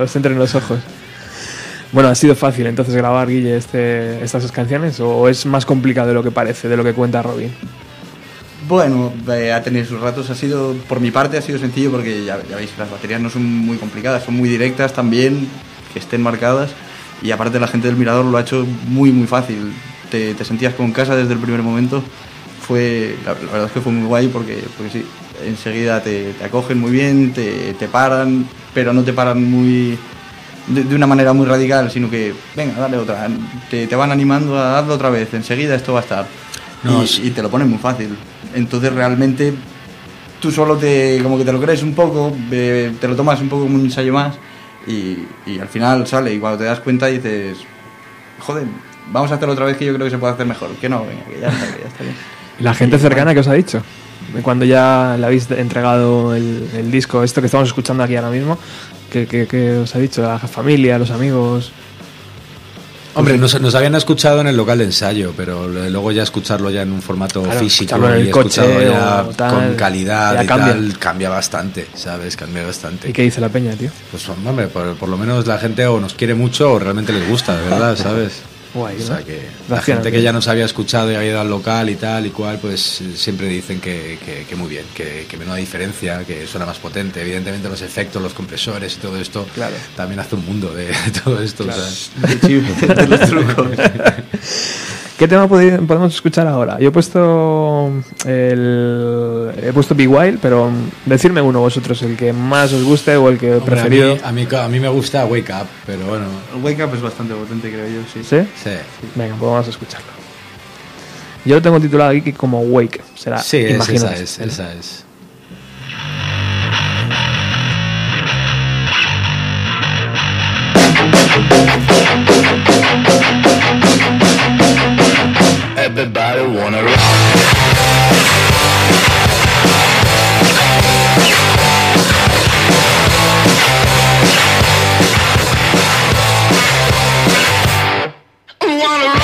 os entren los ojos. Bueno, ¿ha sido fácil entonces grabar, Guille, este, estas dos canciones? ¿O es más complicado de lo que parece, de lo que cuenta Robin? Bueno, eh, a tener sus ratos ha sido, por mi parte ha sido sencillo porque ya, ya veis, las baterías no son muy complicadas, son muy directas también, que estén marcadas y aparte la gente del Mirador lo ha hecho muy muy fácil, te, te sentías con casa desde el primer momento, fue, la, la verdad es que fue muy guay porque, porque sí, enseguida te, te acogen muy bien, te, te paran, pero no te paran muy... De, de una manera muy radical, sino que venga, dale otra, te, te van animando a darlo otra vez, enseguida esto va a estar no, y, sí. Y te lo ponen muy fácil, entonces realmente tú solo te como que te lo crees un poco, eh, te lo tomas un poco como un ensayo más y, y al final sale y cuando te das cuenta dices, joder, vamos a hacerlo otra vez que yo creo que se puede hacer mejor, que no, venga, que ya está, que ya está bien. ¿Y la gente y, cercana bueno. que os ha dicho? Cuando ya le habéis entregado el, el disco, esto que estamos escuchando aquí ahora mismo, ¿qué, qué, qué os ha dicho? ¿La familia, los amigos? Hombre, nos, nos habían escuchado en el local de ensayo, pero luego ya escucharlo ya en un formato claro, físico en el y coche, escucharlo ya tal, con calidad ya y cambia. Tal, cambia bastante, ¿sabes? Cambia bastante. ¿Y qué dice la peña, tío? Pues hombre, por, por lo menos la gente o nos quiere mucho o realmente les gusta, de verdad, ¿sabes? Guay, o sea ¿no? que la gente que ya nos había escuchado y había ido al local y tal y cual, pues siempre dicen que, que, que muy bien, que, que menuda diferencia, que suena más potente. Evidentemente los efectos, los compresores y todo esto claro. También hace un mundo de, de todo esto. Claro. De, de los trucos. ¿Qué tema podemos escuchar ahora? Yo he puesto el, he puesto Be Wild, pero decirme uno vosotros, el que más os guste o el que Hombre, preferido. A mí, a, mí, a mí me gusta Wake Up, pero bueno. Wake Up es bastante potente, creo yo, sí. ¿Sí? Sí. Venga, pues vamos a escucharlo. Yo lo tengo titulado aquí como Wake, será. Sí, es, esa es, esa es. Everybody wanna rock. Wanna rock.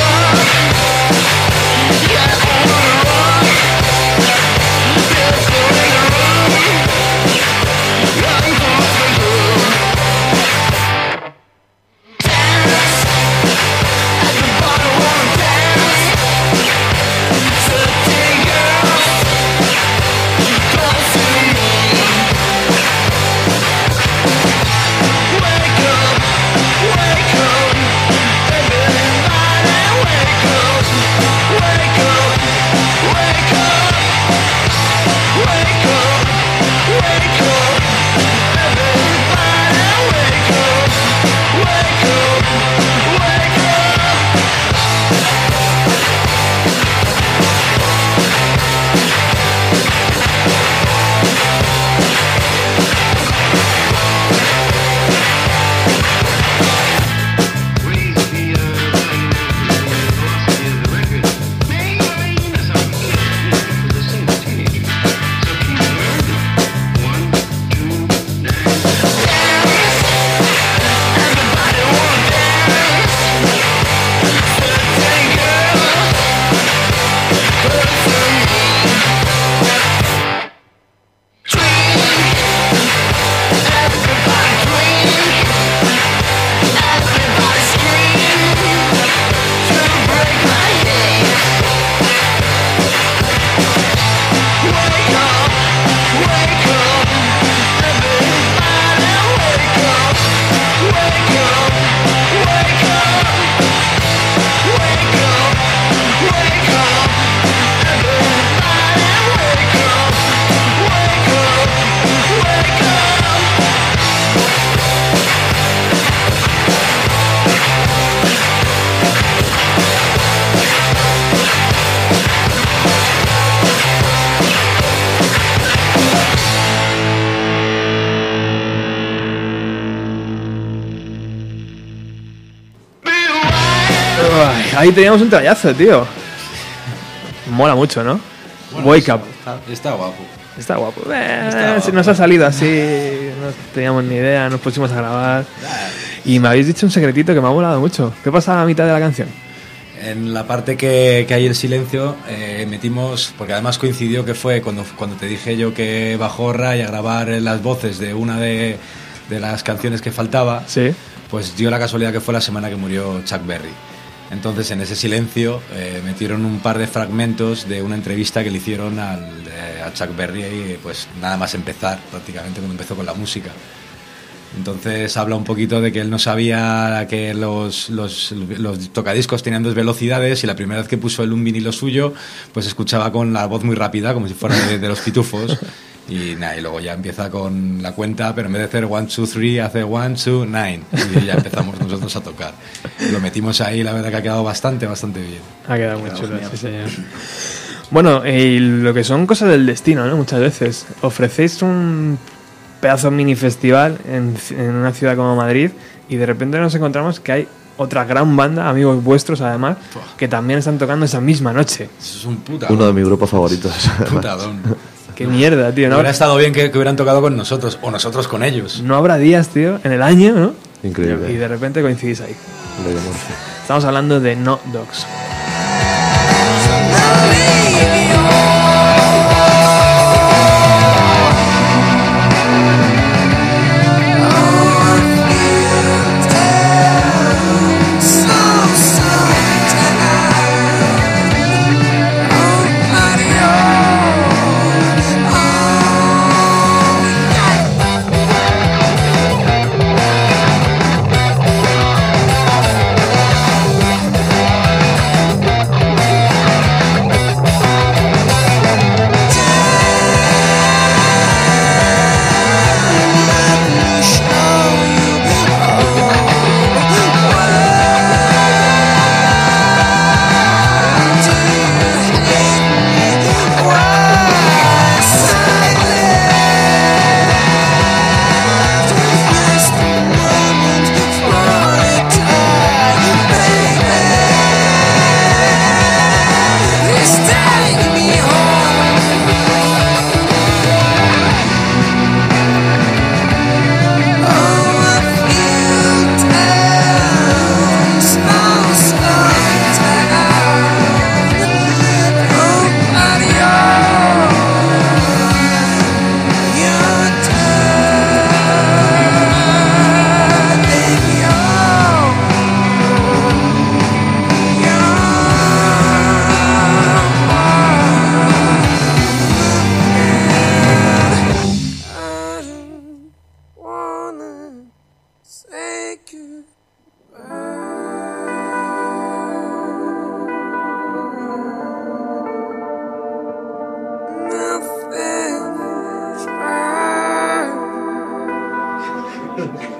Yeah, I wanna rock. Ay, ahí teníamos un trayazo, tío. Mola mucho, ¿no? Bueno, Wake Up. Está, está guapo. Está guapo. Eh, está guapo. Nos ha salido así, no teníamos ni idea, nos pusimos a grabar. Y me habéis dicho un secretito que me ha molado mucho. ¿Qué pasa a mitad de la canción? En la parte que, que hay el silencio, eh, metimos, porque además coincidió que fue cuando, cuando te dije yo que bajó Ray a grabar las voces de una de, de las canciones que faltaba, sí. Pues dio la casualidad que fue la semana que murió Chuck Berry. Entonces en ese silencio eh, metieron un par de fragmentos de una entrevista que le hicieron al, eh, a Chuck Berry y pues nada más empezar, prácticamente cuando empezó con la música. Entonces habla un poquito de que él no sabía que los, los, los tocadiscos tenían dos velocidades y la primera vez que puso él un vinilo suyo pues escuchaba con la voz muy rápida como si fuera de, de los Pitufos. Y, nah, y luego ya empieza con la cuenta, pero en vez de hacer one, two, three, hace one, two, nine. Y ya empezamos nosotros a tocar. Lo metimos ahí, la verdad que ha quedado bastante, bastante bien. Ha quedado, ha quedado muy chulo, sí, señor. Bueno, y lo que son cosas del destino, ¿no? Muchas veces ofrecéis un pedazo mini festival en, en una ciudad como Madrid y de repente nos encontramos que hay otra gran banda, amigos vuestros además, que también están tocando esa misma noche. Eso es un putadón. Uno de mis grupos favoritos. Putadón. Qué mierda, tío. No, no habrá estado bien que, que hubieran tocado con nosotros o nosotros con ellos. No habrá días, tío, en el año, ¿no? Increíble. Y de repente coincidís ahí. Estamos hablando de No Dogs.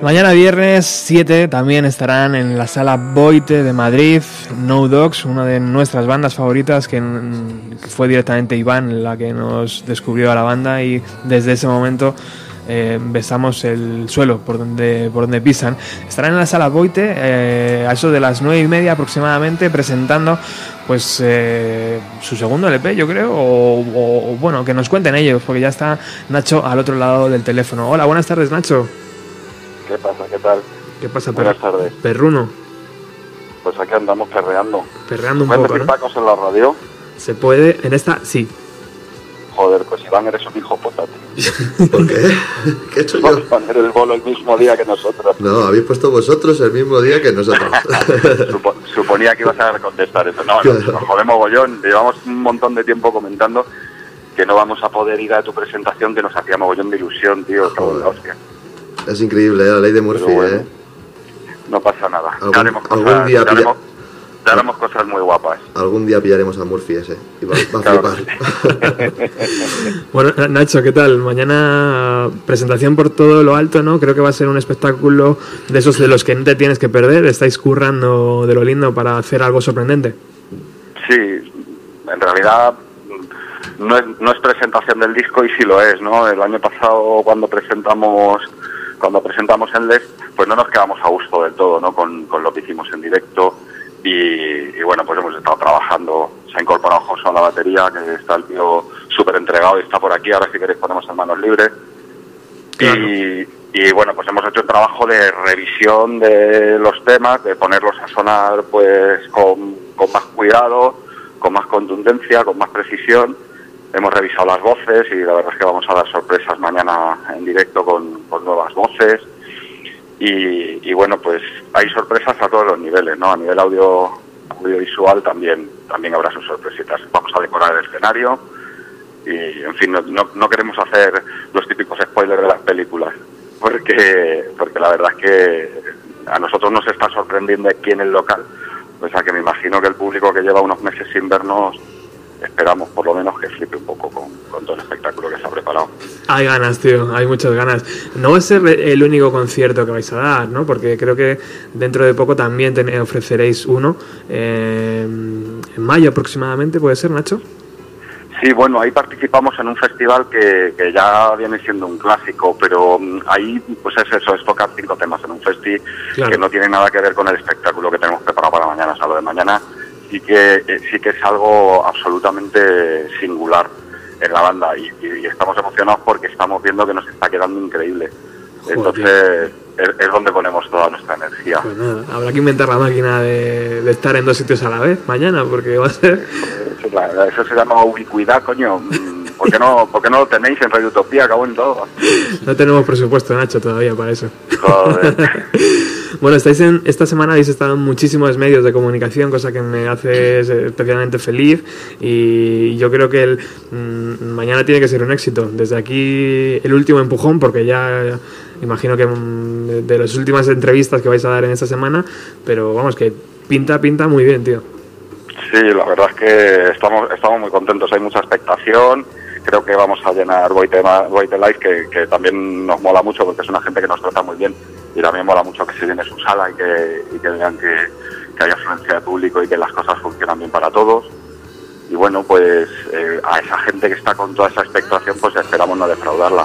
Mañana viernes siete también estarán en la Sala Boite de Madrid No Dogs, una de nuestras bandas favoritas, que fue directamente Iván la que nos descubrió a la banda y desde ese momento eh, besamos el suelo por donde, por donde pisan. Estarán en la Sala Boite eh, a eso de las nueve y media aproximadamente, presentando pues eh, su segundo L P, yo creo, o, o, o bueno, que nos cuenten ellos, porque ya está Nacho al otro lado del teléfono. Hola, buenas tardes, Nacho. ¿Qué pasa? ¿Qué tal? ¿Qué pasa, Buenas per... tardes. Perruno. Pues acá andamos perreando. Perreando un poco, ¿no? Pacos en la radio. ¿Se puede? En esta, sí. Joder, pues Iván, eres un hijo potati. ¿Por qué? ¿Qué he hecho yo? Por poner el bolo el mismo día que nosotros. No, habéis puesto vosotros el mismo día que nosotros. Supo- suponía que ibas a contestar eso. No, claro. Nos jodemos mogollón. Llevamos un montón de tiempo comentando que no vamos a poder ir a tu presentación, que nos hacía mogollón de ilusión, tío. Joder. La hostia. Es increíble, ¿eh? La ley de Murcia, bueno, ¿eh? No pasa nada. Algún, daremos cosas, algún día daremos, pilla... daremos cosas muy guapas. Algún día pillaremos a Murcia ese. Y va, va claro. a flipar. Bueno, Nacho, ¿qué tal? Mañana presentación por todo lo alto, ¿no? Creo que va a ser un espectáculo de esos de los que no te tienes que perder. Estáis currando de lo lindo para hacer algo sorprendente. Sí, en realidad... No es, no es presentación del disco y sí lo es, ¿no? El año pasado cuando presentamos cuando presentamos en L E S, pues no nos quedamos a gusto del todo, ¿no? Con, con lo que hicimos en directo Y, y bueno, pues hemos estado trabajando, se ha incorporado José a la batería, que está el tío súper entregado y está por aquí, ahora si queréis ponemos en manos libres. Claro. Y, y bueno, pues hemos hecho un trabajo de revisión de los temas, de ponerlos a sonar pues con, con más cuidado, con más contundencia, con más precisión. Hemos revisado las voces y la verdad es que vamos a dar sorpresas mañana en directo con, con nuevas voces. Y, y bueno, pues hay sorpresas a todos los niveles, ¿no? A nivel audio, audiovisual también también habrá sus sorpresitas. Vamos a decorar el escenario y, en fin, no, no, no queremos hacer los típicos spoilers de las películas, porque porque la verdad es que a nosotros nos está sorprendiendo aquí en el local. O sea, que me imagino que el público que lleva unos meses sin vernos, esperamos por lo menos que flipe un poco con, con todo el espectáculo que se ha preparado. Hay ganas, tío, hay muchas ganas. No va a ser el único concierto que vais a dar, ¿no? Porque creo que dentro de poco también te ofreceréis uno, eh, en mayo aproximadamente, ¿puede ser, Nacho? Sí, bueno, ahí participamos en un festival que, que ya viene siendo un clásico, pero ahí pues es eso, es tocar cinco temas en un festi, claro, que no tiene nada que ver con el espectáculo que tenemos preparado para mañana. O sea, lo de mañana sí que, sí que es algo absolutamente singular en la banda, y, y estamos emocionados porque estamos viendo que nos está quedando increíble. Joder. Entonces es, es donde ponemos toda nuestra energía. Pues nada, habrá que inventar la máquina de, de estar en dos sitios a la vez mañana, porque va a ser... Eso, eso, eso se llama ubicuidad, coño. ¿Por qué no, por qué no lo tenéis en Radio Utopía, cabrón, todo? No tenemos presupuesto, Nacho, todavía para eso. Joder. Bueno, estáis en, esta semana habéis estado en muchísimos medios de comunicación, cosa que me hace especialmente feliz, y yo creo que el, mmm, mañana tiene que ser un éxito. Desde aquí el último empujón, porque ya imagino que mmm, de las últimas entrevistas que vais a dar en esta semana, pero vamos, que pinta, pinta muy bien, tío. Sí, la verdad es que estamos, estamos muy contentos, hay mucha expectación. Creo que vamos a llenar Void the Life, que, que también nos mola mucho porque es una gente que nos trata muy bien, y también mola mucho que se llene su sala y que, y que vean que, que haya afluencia de público y que las cosas funcionan bien para todos. Y bueno, pues eh, a esa gente que está con toda esa expectación, pues esperamos no defraudarla.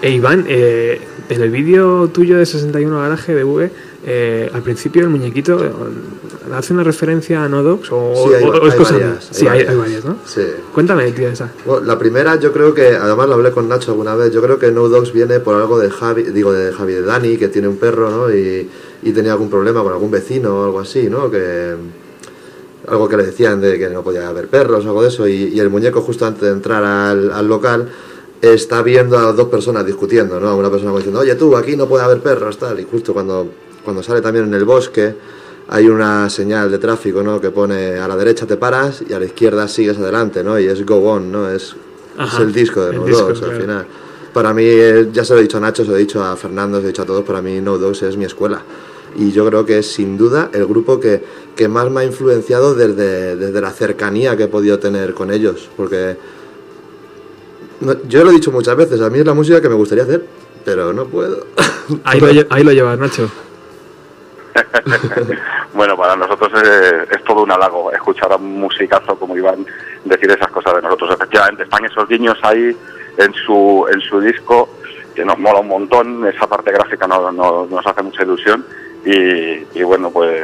E Iván, eh, en el vídeo tuyo de sesenta y uno Garaje de V, eh, al principio el muñequito hace una referencia a No Dogs, o, sí, hay, o, o es cosa varias, sí, hay, hay varias, ¿no? Sí. Cuéntame, tío, esa. Bueno, la primera, yo creo que, además lo hablé con Nacho alguna vez, yo creo que No Dogs viene por algo de Javi, digo, de Javi, de Dani, que tiene un perro, ¿no? Y, y tenía algún problema con algún vecino o algo así, ¿no? Que, algo que le decían de que no podía haber perros o algo de eso, y, y el muñeco justo antes de entrar al, al local está viendo a dos personas discutiendo, ¿no? Una persona diciendo, oye tú, aquí no puede haber perros, tal, y justo cuando, cuando sale también en el bosque, hay una señal de tráfico, ¿no? Que pone a la derecha te paras y a la izquierda sigues adelante, ¿no? Y es Go On, ¿no? Es, ajá, es el disco de No Dogs, claro, al final. Para mí, ya se lo he dicho a Nacho, se lo he dicho a Fernando, se lo he dicho a todos, para mí No Dogs es mi escuela. Y yo creo que es sin duda el grupo que, que más me ha influenciado desde, desde la cercanía que he podido tener con ellos. Porque yo lo he dicho muchas veces, a mí es la música que me gustaría hacer, pero no puedo. Ahí lo, ahí lo llevas, Nacho. Bueno, para nosotros es, es todo un halago escuchar a un musicazo como Iván decir esas cosas de nosotros. Efectivamente, están esos guiños ahí en su en su disco, que nos mola un montón, esa parte gráfica no, no, nos hace mucha ilusión, y, y bueno, pues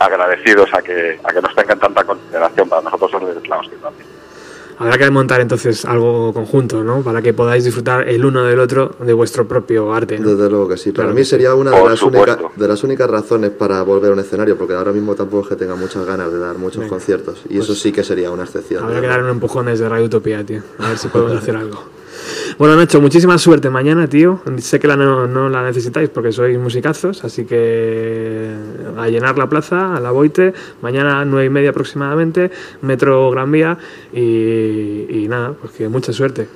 agradecidos a que a que nos tengan tanta consideración. Para nosotros es la hostia también. Habrá que montar entonces algo conjunto, ¿no? Para que podáis disfrutar el uno del otro de vuestro propio arte, ¿no? Desde luego que sí. Para claro. mí sería una de las, única, de las únicas razones para volver a un escenario, porque ahora mismo tampoco es que tenga muchas ganas de dar muchos Venga. conciertos. Y pues eso sí que sería una excepción. Habrá que dar un empujón desde Radio Utopía, tío. A ver si podemos hacer algo. Bueno, Nacho, muchísima suerte mañana, tío. Sé que la no, no la necesitáis porque sois musicazos, así que a llenar la plaza, a la Boite, mañana nueve y media aproximadamente, Metro Gran Vía, y, y nada, pues que mucha suerte.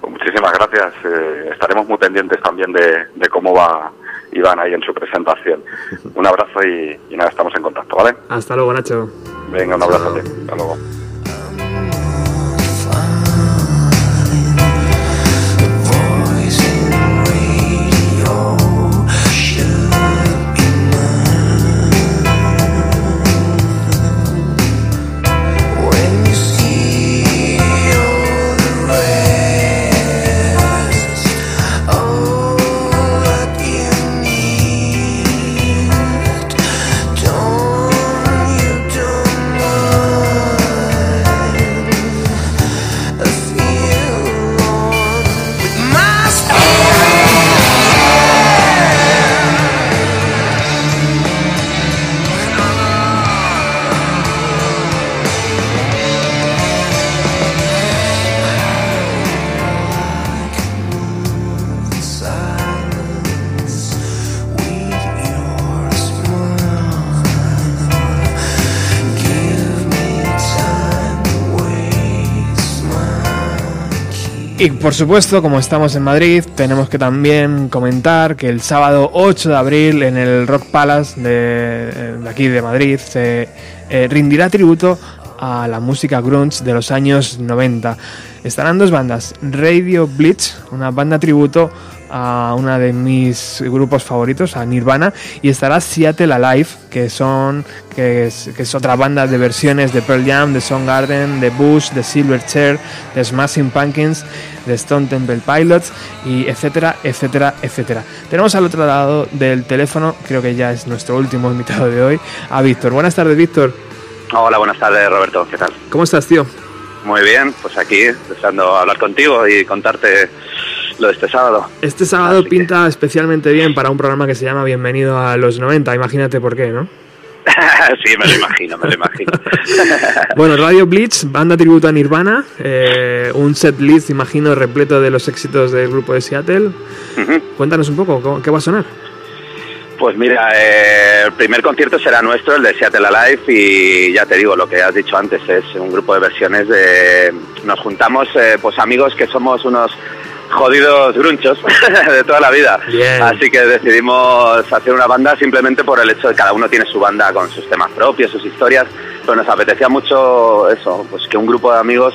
Pues muchísimas gracias. Eh, estaremos muy pendientes también de, de cómo va Iván ahí en su presentación. Un abrazo y, y nada, estamos en contacto, ¿vale? Hasta luego, Nacho. Venga, un abrazo. Hasta luego. Y por supuesto, como estamos en Madrid, tenemos que también comentar que el sábado ocho de abril en el Rock Palace de, de aquí de Madrid se eh, rindirá tributo a la música grunge de los años noventa. Estarán dos bandas, Radio Bleach, una banda tributo a uno de mis grupos favoritos, a Nirvana, y estará Seattle Alive, que son que es, que es otra banda de versiones de Pearl Jam, de Soundgarden, de Bush, de Silverchair, de Smashing Pumpkins, de Stone Temple Pilots, y etcétera, etcétera, etcétera. Tenemos al otro lado del teléfono, creo que ya es nuestro último invitado de hoy, a Víctor. Buenas tardes, Víctor. Hola, buenas tardes, Roberto. ¿Qué tal? ¿Cómo estás, tío? Muy bien, pues aquí, deseando hablar contigo y contarte lo de este sábado. Este sábado Así pinta que... especialmente bien para un programa que se llama Bienvenido a los noventa, imagínate por qué, ¿no? Sí, me lo imagino, me lo imagino. Bueno, Radio Bleach, banda tributo a Nirvana, eh, un set list, imagino, repleto de los éxitos del grupo de Seattle. Uh-huh. Cuéntanos un poco, ¿qué va a sonar? Pues mira, eh, el primer concierto será nuestro, el de Seattle Alive, y ya te digo, lo que has dicho antes, es un grupo de versiones de... Nos juntamos, eh, pues amigos que somos unos jodidos grunchos de toda la vida. Bien. Así que decidimos hacer una banda simplemente por el hecho de que cada uno tiene su banda con sus temas propios, sus historias, pero nos apetecía mucho eso, pues que un grupo de amigos...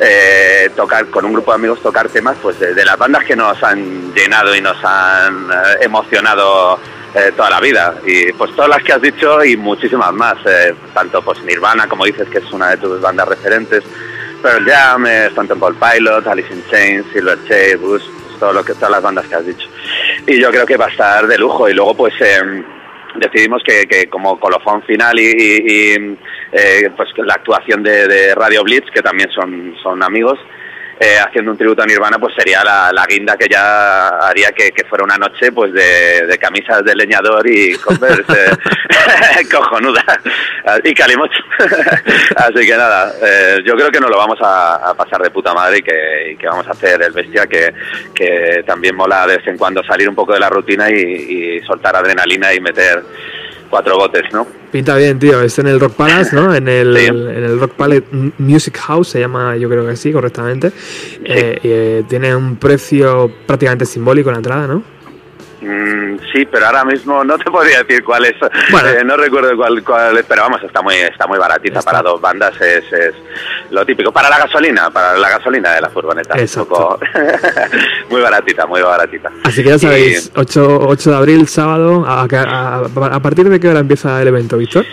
Eh, tocar con un grupo de amigos tocar temas pues de, de las bandas que nos han llenado y nos han eh, emocionado eh, toda la vida, y pues todas las que has dicho y muchísimas más, eh, tanto pues Nirvana, como dices, que es una de tus bandas referentes, Pearl Jam, eh, Stone Temple Pilots, Alice in Chains, Silverchair, Bush, pues, todo lo que, todas las bandas que has dicho, y yo creo que va a estar de lujo. Y luego pues eh, decidimos que, que como colofón final y, y, y eh, pues la actuación de, de Radio Blitz, que también son, son amigos, eh, haciendo un tributo a Nirvana, pues sería la, la guinda que ya haría que, que fuera una noche pues de, de camisas de leñador y Converse cojonuda y calimocho. Así que nada, eh, yo creo que nos lo vamos a, a pasar de puta madre, y que, y que vamos a hacer el bestia, que, que también mola de vez en cuando salir un poco de la rutina y, y soltar adrenalina y meter cuatro botes, ¿no? Pinta bien, tío. Está en el Rock Palace, ¿no? En el, sí. el, en el Rock Palace Music House, se llama, yo creo que sí, correctamente. Sí. Eh, eh, tiene un precio prácticamente simbólico en la entrada, ¿no? Mm, sí, pero ahora mismo no te podría decir cuál es. Bueno. Eh, no recuerdo cuál, cuál es, pero vamos, está muy, está muy baratita. Está. Para dos bandas es, es lo típico. Para la gasolina, para la gasolina de la furgoneta. Exacto. Poco... muy baratita, muy baratita. Así que ya sabéis, y... ocho de abril, sábado, a, a, a, ¿a partir de qué hora empieza el evento, Víctor?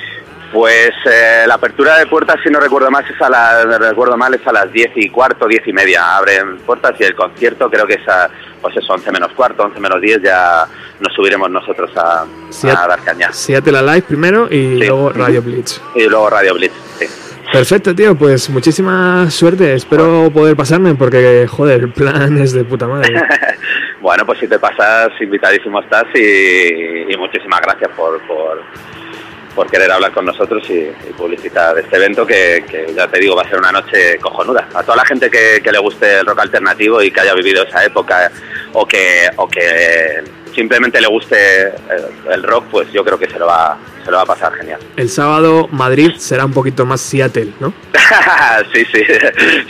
Pues eh, la apertura de puertas, si no recuerdo más, es a la, recuerdo mal, es a las diez y cuarto, diez y media, abren puertas, y el concierto creo que es a, pues es once menos cuarto, once menos diez, ya nos subiremos nosotros a, Seat- a dar caña. Seattle Alive primero y sí. luego Radio Blitz. Y luego Radio Blitz, sí. Perfecto, tío, pues muchísima suerte, espero poder pasarme porque, joder, el plan es de puta madre. Bueno, pues si te pasas, invitadísimo estás, y, y muchísimas gracias por... por... por querer hablar con nosotros y, y publicitar este evento que, que ya te digo, va a ser una noche cojonuda. A toda la gente que, que le guste el rock alternativo y que haya vivido esa época, o que o que simplemente le guste el, el rock, pues yo creo que se lo va se lo va a pasar genial. El sábado Madrid será un poquito más Seattle, ¿no? sí, sí,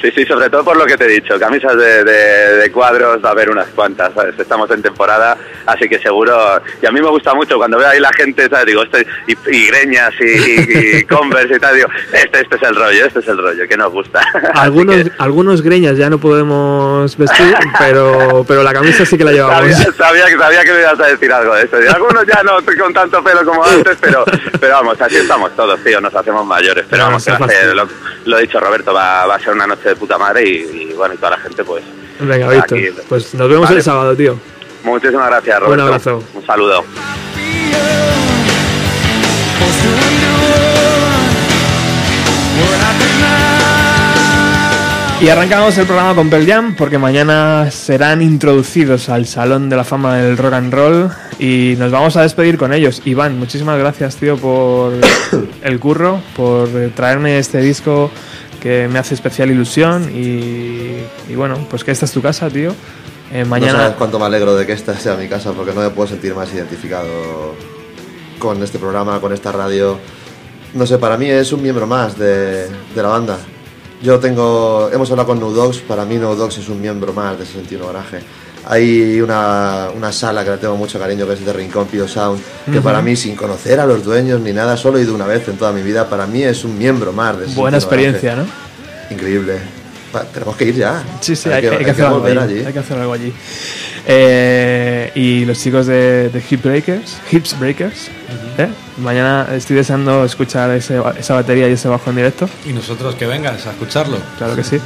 sí, sí, sobre todo por lo que te he dicho, camisas de, de, de cuadros va a haber unas cuantas, ¿sabes? Estamos en temporada, así que seguro, y a mí me gusta mucho cuando veo ahí la gente, ¿sabes? Digo, este, y, y greñas y, y, y Converse y tal, digo, este, este es el rollo, este es el rollo, que nos gusta. Algunos que... algunos greñas ya no podemos vestir, pero pero la camisa sí que la llevamos. Sabía, sabía, sabía que me ibas a decir algo de eso, algunos ya no estoy con tanto pelo como antes, pero, pero vamos, así estamos todos, tío, nos hacemos mayores, pero vamos, que va a ser, lo, lo he dicho, Roberto, va, va a ser una noche de puta madre, y, y bueno, y toda la gente pues... Venga, Víctor, pues nos vemos, vale, el sábado, tío. Muchísimas gracias, Roberto. Un abrazo. Un saludo. Y arrancamos el programa con Pearl Jam, porque mañana serán introducidos al Salón de la Fama del Rock and Roll, y nos vamos a despedir con ellos. Iván, muchísimas gracias, tío, por el curro, por traerme este disco que me hace especial ilusión, y, y bueno, pues que esta es tu casa, tío. Eh, mañana... No sabes cuánto me alegro de que esta sea mi casa, porque no me puedo sentir más identificado con este programa, con esta radio. No sé, para mí es un miembro más de, de la banda. Yo tengo, hemos hablado con No Dogs, para mí No Dogs es un miembro más de sesenta y uno Garaje. Hay una, una sala que le tengo mucho cariño, que es de Rincón Pío Sound, que uh-huh. para mí, sin conocer a los dueños ni nada, solo he ido una vez en toda mi vida, para mí es un miembro más de sesenta y uno Buena experiencia, Garaje. ¿No? Increíble. Pa- tenemos que ir ya. Sí, sí, hay, hay, que, hay, que, hay que hacer que allí. Hay que hacer algo allí. Eh, y los chicos de, de Hip Breakers, Hips Breakers, uh-huh. ¿eh? Mañana estoy deseando escuchar ese, esa batería y ese bajo en directo. Y nosotros que vengas a escucharlo. Claro que sí.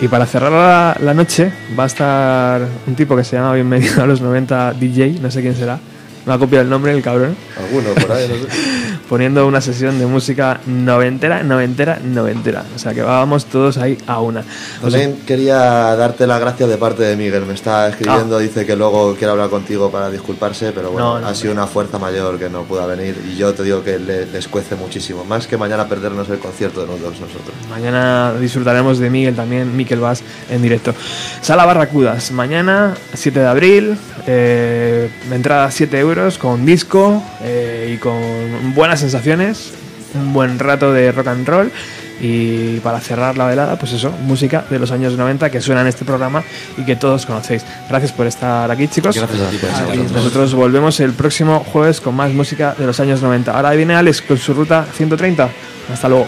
Y para cerrar la, la noche va a estar un tipo que se llama Bienvenido a los noventa D J, no sé quién será. Me ha copiado el nombre el cabrón. Alguno por ahí, no sé. Poniendo una sesión de música noventera, noventera, noventera. O sea que vamos todos ahí a una. También pues... quería darte las gracias de parte de Miguel. Me está escribiendo, ah. dice que luego quiere hablar contigo para disculparse, pero bueno, no, no, ha sido no. una fuerza mayor que no pueda venir. Y yo te digo que le, les cuece muchísimo. Más que mañana perdernos el concierto de nosotros nosotros. Mañana disfrutaremos de Miguel también, Mikel Bas, en directo. Sala Barracudas, mañana, siete de abril, eh, entrada siete euros con disco eh, y con buenas sensaciones, un buen rato de rock and roll y para cerrar la velada, pues eso, música de los años noventa que suena en este programa y que todos conocéis. Gracias por estar aquí, chicos. Gracias a ti por estar aquí. Nosotros volvemos el próximo jueves con más música de los años noventa. Ahora viene Alex con su ruta ciento treinta. Hasta luego.